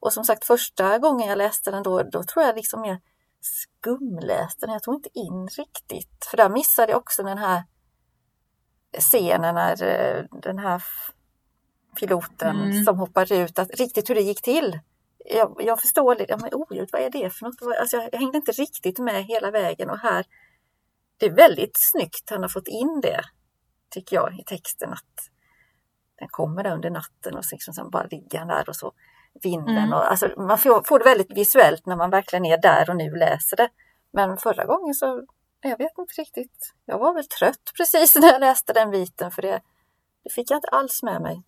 Och som sagt, första gången jag läste den då, då tror jag liksom jag skumläste den. Jag tog inte in riktigt. För där missade jag också den här scenen när den här piloten mm. som hoppar ut. Att, riktigt hur det gick till. Jag, jag förstår lite. Men oljud, vad är det för något? Alltså, jag, jag hängde inte riktigt med hela vägen. Och här, det är väldigt snyggt han har fått in det, tycker jag, i texten. Att den kommer där under natten och så liksom, sen bara ligger han där och så. Vinden mm. och alltså man får, får det väldigt visuellt när man verkligen är där och nu läser det. Men förra gången så, jag vet inte riktigt. Jag var väl trött precis när jag läste den biten. För det, det fick jag inte alls med mig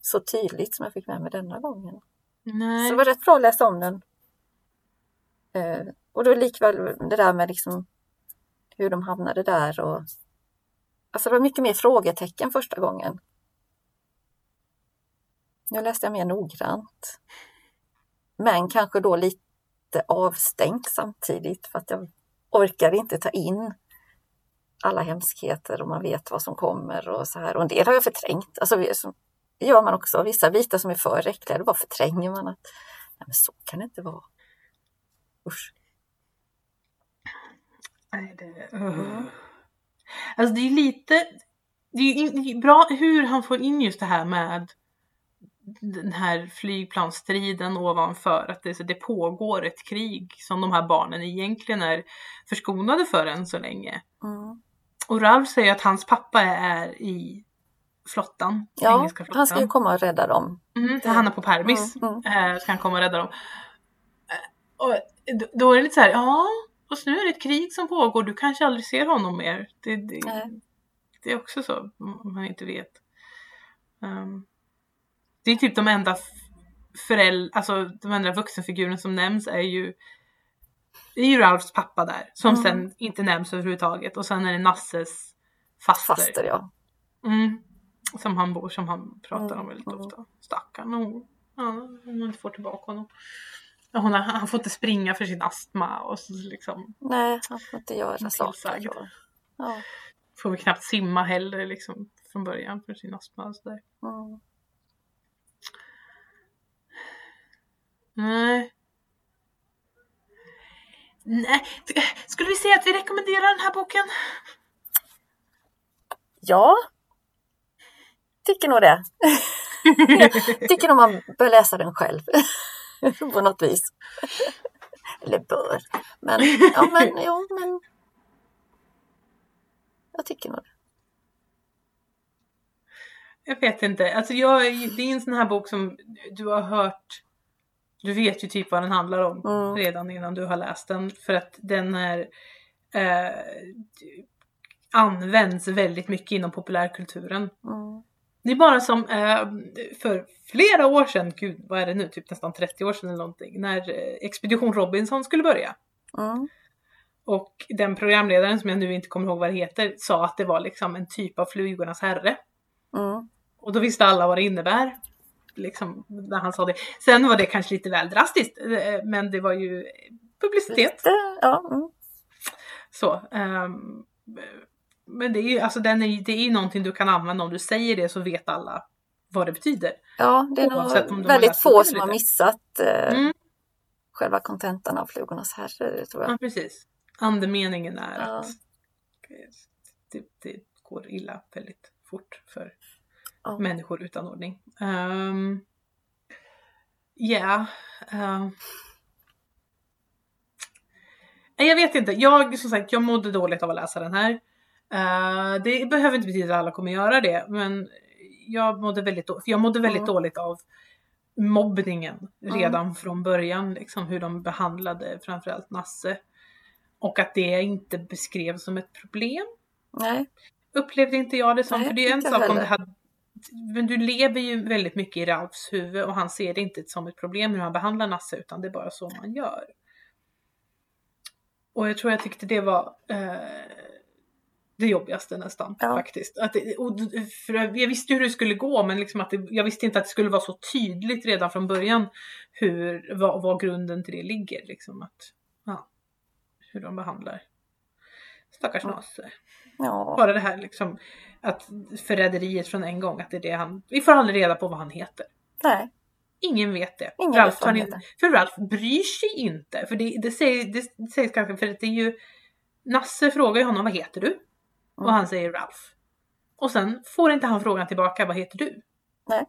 så tydligt som jag fick med mig denna gången. Nej. Så det var rätt bra att läsa om den. Eh, och då likväl det där med liksom hur de hamnade där. Och, alltså det var mycket mer frågetecken första gången. Nu läste jag mer noggrant. Men kanske då lite avstängt samtidigt. För att jag orkar inte ta in alla hemskheter. Och man vet vad som kommer och så här. Och en del har jag förträngt. Alltså det gör man också. Vissa bitar som är för äckliga. Då bara förtränger man att nej, men så kan det inte vara. Usch. Nej, det... Uh. Alltså det är lite... Det är bra hur han får in just det här med... den här flygplansstriden ovanför, att det, så det pågår ett krig som de här barnen egentligen är förskonade för än så länge. Mm. Och Ralph säger att hans pappa är i flottan. Ja, engelska flottan. Han ska ju komma och rädda dem. Mm, han är på permis. Mm, mm. Ska han komma och rädda dem. Och då är det lite så här, ja, och nu är det ett krig som pågår, du kanske aldrig ser honom mer. Det, det, mm. det är också så, om man inte vet. Um. Det är typ de enda föräldrar, alltså de enda vuxenfiguren som nämns är ju, är ju Ralphs pappa där. Som mm. sen inte nämns överhuvudtaget. Och sen är det Nasses faster. Faster, ja. Mm. Som han bor, som han pratar om väldigt mm. ofta. Stackarn. Hon, ja, hon inte får tillbaka honom. Hon har, han får inte springa för sin astma. Och så liksom, nej, han får inte göra saker. Ja. Får vi knappt simma heller liksom, från början för sin astma och sådär. Mm. Nej. Nej. Skulle vi säga att vi rekommenderar den här boken? Ja. Tycker nog det. Tycker nog man bör läsa den själv. På något vis. eller bör. Men, ja men, ja men. Jag tycker nog det. Jag vet inte. Alltså jag, det är en sån här bok som du har hört. Du vet ju typ vad den handlar om mm. redan innan du har läst den. För att den är... Eh, används väldigt mycket inom populärkulturen. Mm. Det är bara som eh, för flera år sedan, gud vad är det nu, typ nästan trettio år sedan eller någonting, när Expedition Robinson skulle börja. Mm. Och den programledaren, som jag nu inte kommer ihåg vad det heter, sa att det var liksom en typ av Flugornas herre. Mm. Och då visste alla vad det innebär. Liksom när han sa det. Sen var det kanske lite väl drastiskt, men det var ju publicitet. Lite, ja. Mm. Så, um, men det är ju, alltså den är, det är ju någonting du kan använda. Om du säger det så vet alla vad det betyder. Ja, det är oavsett nog väldigt få som har missat eh, mm. själva kontentan av Flugornas herre, tror jag. Ja, precis. Andemeningen är ja. att det, det går illa väldigt fort för ja. människor utan ordning. Ja. Um, yeah, um. Jag vet inte. Jag, som sagt, jag mådde dåligt av att läsa den här. Uh, det behöver inte betyda att alla kommer göra det, men jag mådde väldigt, då- jag mådde väldigt mm. dåligt av mobbningen redan mm. från början, liksom, hur de behandlade framförallt Nasse, och att det inte beskrevs som ett problem. Nej. Upplevde inte jag det som, Nej, för det är en sak om det hade, men du lever ju väldigt mycket i Ralfs huvud och han ser det inte som ett problem hur han behandlar Nasse, utan det är bara så man gör. Och jag tror jag tyckte det var eh, det jobbigaste nästan, ja. faktiskt. Att det, och, för jag visste hur det skulle gå, men liksom att det, jag visste inte att det skulle vara så tydligt redan från början hur, vad, vad grunden till det ligger. Liksom att, ja, hur de behandlar stackars Nasse. Ja. Bara det här liksom, att förräderiet från en gång, att det är det han, vi får aldrig reda på vad han heter. Nej. Ingen vet det. Ingen Ralf vet inte, för Ralf bryr sig inte. För det, det, säger, det sägs kanske, för att det är ju Nasse frågar ju honom, vad heter du? Mm. Och han säger Ralf. Och sen får inte han frågan tillbaka, vad heter du? Nej.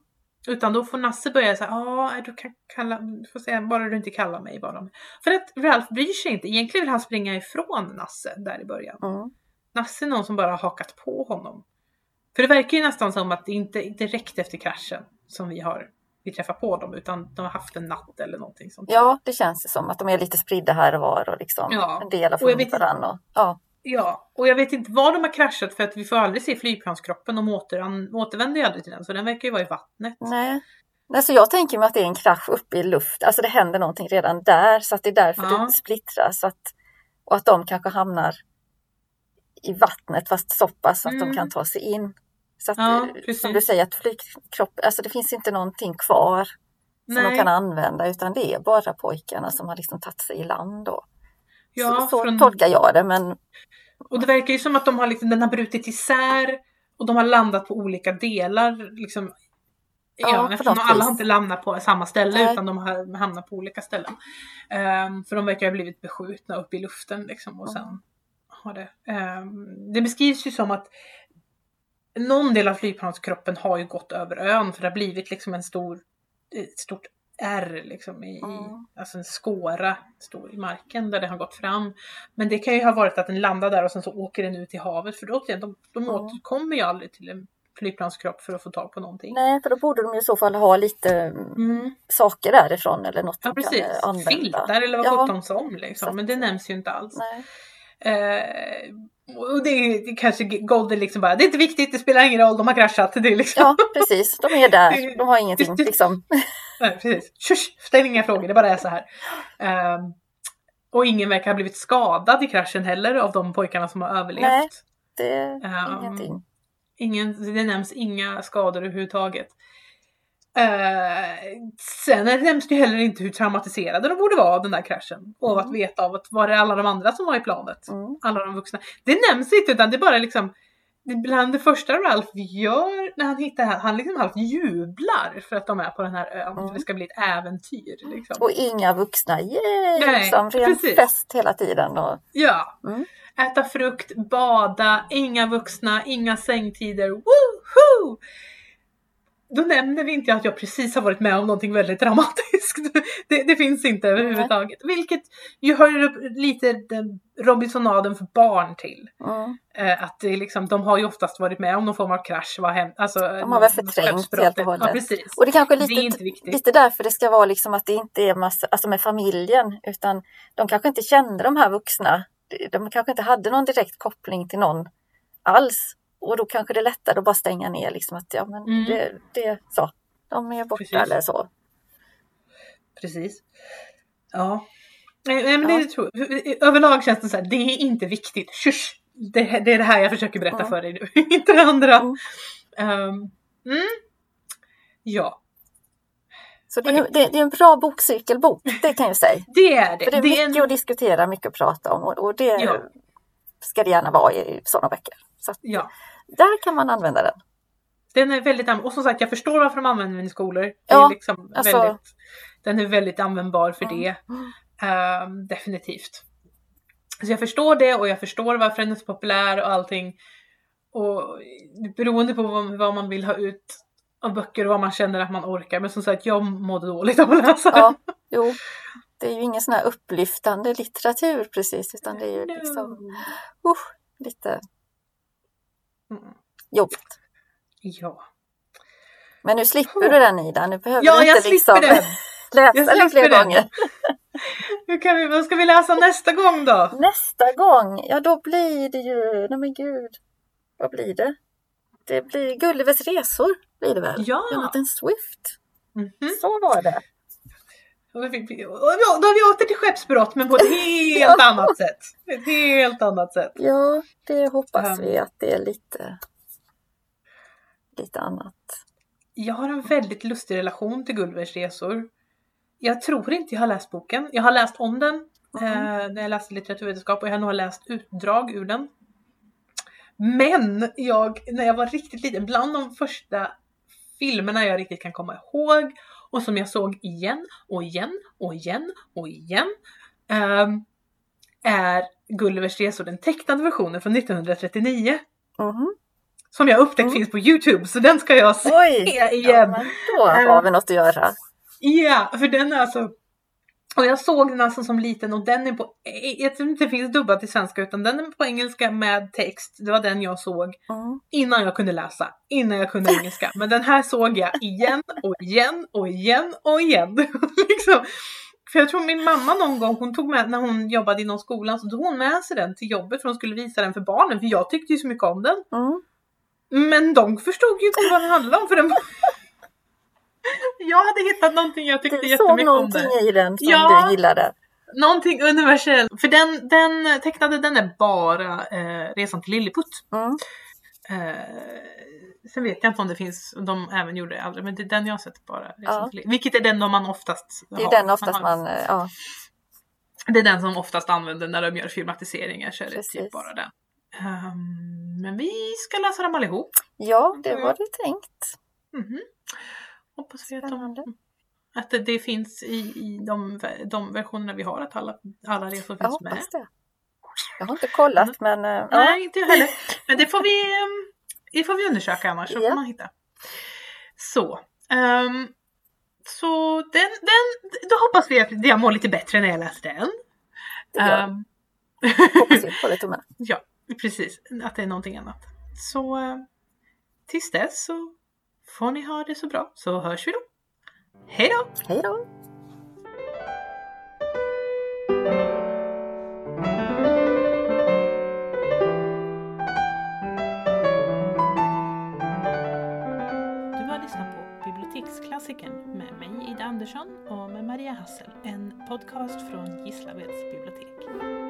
Utan då får Nasse börja säga, ja du kan kalla, du får säga, bara du inte kallar mig bara. För att Ralf bryr sig inte. Egentligen vill han springa ifrån Nasse där i början. Mm. Nasse är någon som bara har hakat på honom. För det verkar ju nästan som att det inte direkt efter kraschen som vi har vi träffar på dem, utan de har haft en natt eller någonting sånt. Ja, det känns som att de är lite spridda här och var och liksom ja. en del av varandra. Och, ja. ja, och jag vet inte var de har kraschat, för att vi får aldrig se flygplanskroppen, och åter, återvänder ju aldrig till den, så den verkar ju vara i vattnet. Nej, alltså jag tänker mig att det är en krasch uppe i luft, alltså det händer någonting redan där, så att det är därför ja. det splittras, att, och att de kanske hamnar i vattnet fast så pass att mm. de kan ta sig in. Så att, ja, som du säger, att flygkropp, alltså det finns inte någonting kvar som Nej. man kan använda, utan det är bara pojkarna som har liksom tagit sig i land då. Ja, så så från... tolkar jag det, men... Och det verkar ju som att de har liksom, den har brutit isär och de har landat på olika delar liksom. Ja, ja, eftersom alla har inte landat på samma ställe, Nej. utan de har hamnat på olika ställen. Um, för de verkar ha blivit beskjutna upp i luften liksom, och mm. sen har det. Um, det beskrivs ju som att någon del av flygplanskroppen har ju gått över ön, för det har blivit liksom en stor, ett stort R liksom i, mm. i, alltså en skåra stor i marken där det har gått fram. Men det kan ju ha varit att den landar där och sen så åker den ut i havet, för då de, de mm. återkommer ju aldrig till en flygplanskropp för att få tag på någonting. Nej, för då borde de i så fall ha lite mm. saker därifrån eller något. Ja, precis. Filtar eller vad ja. de sa om liksom, men det nämns ju inte alls. Nej. Eh, och det är det kanske Golden liksom bara, det är inte viktigt, det spelar ingen roll, de har kraschat, det är liksom. Ja, precis, de är där, de har ingenting liksom. Nej, precis, tjush, ställ inga frågor, det bara är så här. eh, och ingen verkar ha blivit skadad i kraschen heller av de pojkarna som har överlevt. Nej, det är um, ingenting ingen, det nämns inga skador överhuvudtaget. Uh, sen nämns det ju heller inte hur traumatiserade de borde vara av den där kraschen, och mm. att veta av att var det alla de andra som var i planet, mm. alla de vuxna, det nämns inte, utan det är bara liksom bland det första Ralf gör när han hittar här, han liksom halvt jublar för att de är på den här ön, mm. för det ska bli ett äventyr liksom. Och inga vuxna, yay, Nej, som ren fest hela tiden och... ja, mm. äta frukt, bada, inga vuxna, inga sängtider, woohoo. då nämner vi inte att jag precis har varit med om någonting väldigt dramatiskt. Det, det finns inte överhuvudtaget. Vilket ju hör upp lite den Robinsonaden för barn till. Mm. Att det liksom, de har ju oftast varit med om någon form av krasch. Vad hem, alltså, de har väl förträngt helt och hållet. Ja, precis. Och det kanske är lite, det är inte viktigt. Lite därför det ska vara liksom att det inte är massa, alltså med familjen. Utan de kanske inte kände de här vuxna. De kanske inte hade någon direkt koppling till någon alls. Och då kanske det är lättare att bara stänga ner liksom att ja men mm. det, det så. De är borta. Precis. Eller så. Precis. Ja. Nej, nej men ja. Det tror jag. Överlag känns det så här, det är inte viktigt. Shush, det, det är det här jag försöker berätta mm. för dig nu. Inte det andra. Mm. Um, mm. Ja. Så det är, det, det är en bra bokcykelbok, det kan jag säga. Det är det. För det är det mycket är en... att diskutera, mycket att prata om. Och, och det ja. Ska det gärna vara i sådana veckor. Så ja. Där kan man använda den. Den är väldigt användbar. Och som sagt, jag förstår varför de använder den i skolor. Det ja, är liksom alltså... väldigt, den är väldigt användbar för mm. det. Um, definitivt. Så jag förstår det och jag förstår varför den är så populär och allting. Och beroende på vad, vad man vill ha ut av böcker och vad man känner att man orkar. Men som sagt, jag mådde dåligt av att läsa. Ja, jo. Det är ju ingen sån här upplyftande litteratur precis. Utan det är ju liksom uh, lite... Mm. Jobbigt. Ja. Men nu slipper du den, Ida. Nu behöver ja, du inte liksom läsa den fler gånger. Hur kan vi, vad ska vi läsa nästa gång då? Nästa gång? Ja, då blir det ju... Nej men gud. Vad blir det? Det blir Gullivers resor. Blir det väl? Ja. Jonathan Swift. Mm-hmm. Så var det. Och då har vi åter till skeppsbrott, men på ett helt ja. annat sätt. Ett helt annat sätt. Ja, det hoppas um. vi att det är lite, lite annat. Jag har en väldigt lustig relation till Gullivers resor. Jag tror inte jag har läst boken. Jag har läst om den mm-hmm. eh, när jag läste litteraturvetenskap och jag har nog läst utdrag ur den. Men jag, när jag var riktigt liten, bland de första filmerna jag riktigt kan komma ihåg och som jag såg igen och igen och igen och igen um, är Gullivers resor, den tecknade versionen från nittonhundratrettionio. Mm. Som jag upptäckt mm. finns på YouTube, så den ska jag se Oj, igen. Ja, då har um, vi något att göra. Ja, yeah, för den är alltså... Och jag såg den alltså som liten och den är på... Jag tror inte det finns dubbad till svenska utan den är på engelska med text. Det var den jag såg mm. innan jag kunde läsa. Innan jag kunde engelska. Men den här såg jag igen och igen och igen och igen. liksom. För jag tror min mamma någon gång, hon tog med när hon jobbade inom skolan så tog hon med sig den till jobbet för hon skulle visa den för barnen. För jag tyckte ju så mycket om den. Mm. Men de förstod ju inte vad den handlade om för den... Jag hade hittat någonting jag tyckte jättemycket om det. Du såg någonting i den som ja, du gillade. Någonting universellt. För den, den tecknade, den är bara eh, Resan till Lilliput. Mm. Eh, sen vet jag inte om det finns, de även gjorde det aldrig, men det är den jag har sett bara. Resan ja. till Lilliput. Vilket är den man oftast har. Det är den oftast man, man ja. Det är den som oftast använder när de gör filmatiseringar så är det typ bara den. Um, men vi ska läsa dem allihop. Ja, det var det tänkt. Mm-hmm. Hoppas vi att, de, att det, det finns i, i de, de versionerna vi har att alla, alla resor finns jag med. Det. Jag har inte kollat men... men ja. Nej, inte heller. Men det får vi, det får vi undersöka annars så yeah. får man hitta. Så. Um, så den, den, då hoppas vi att jag mår lite bättre när jag läser den. Det gör um, hoppas vi. Håller tummarna. Ja, precis. Att det är någonting annat. Så tills dess så får ni ha det så bra, så hörs vi då. Hej då! Hej då! Du har lyssnat på Biblioteksklassikern med mig Ida Andersson och med Maria Hassel, en podcast från Gislaveds bibliotek.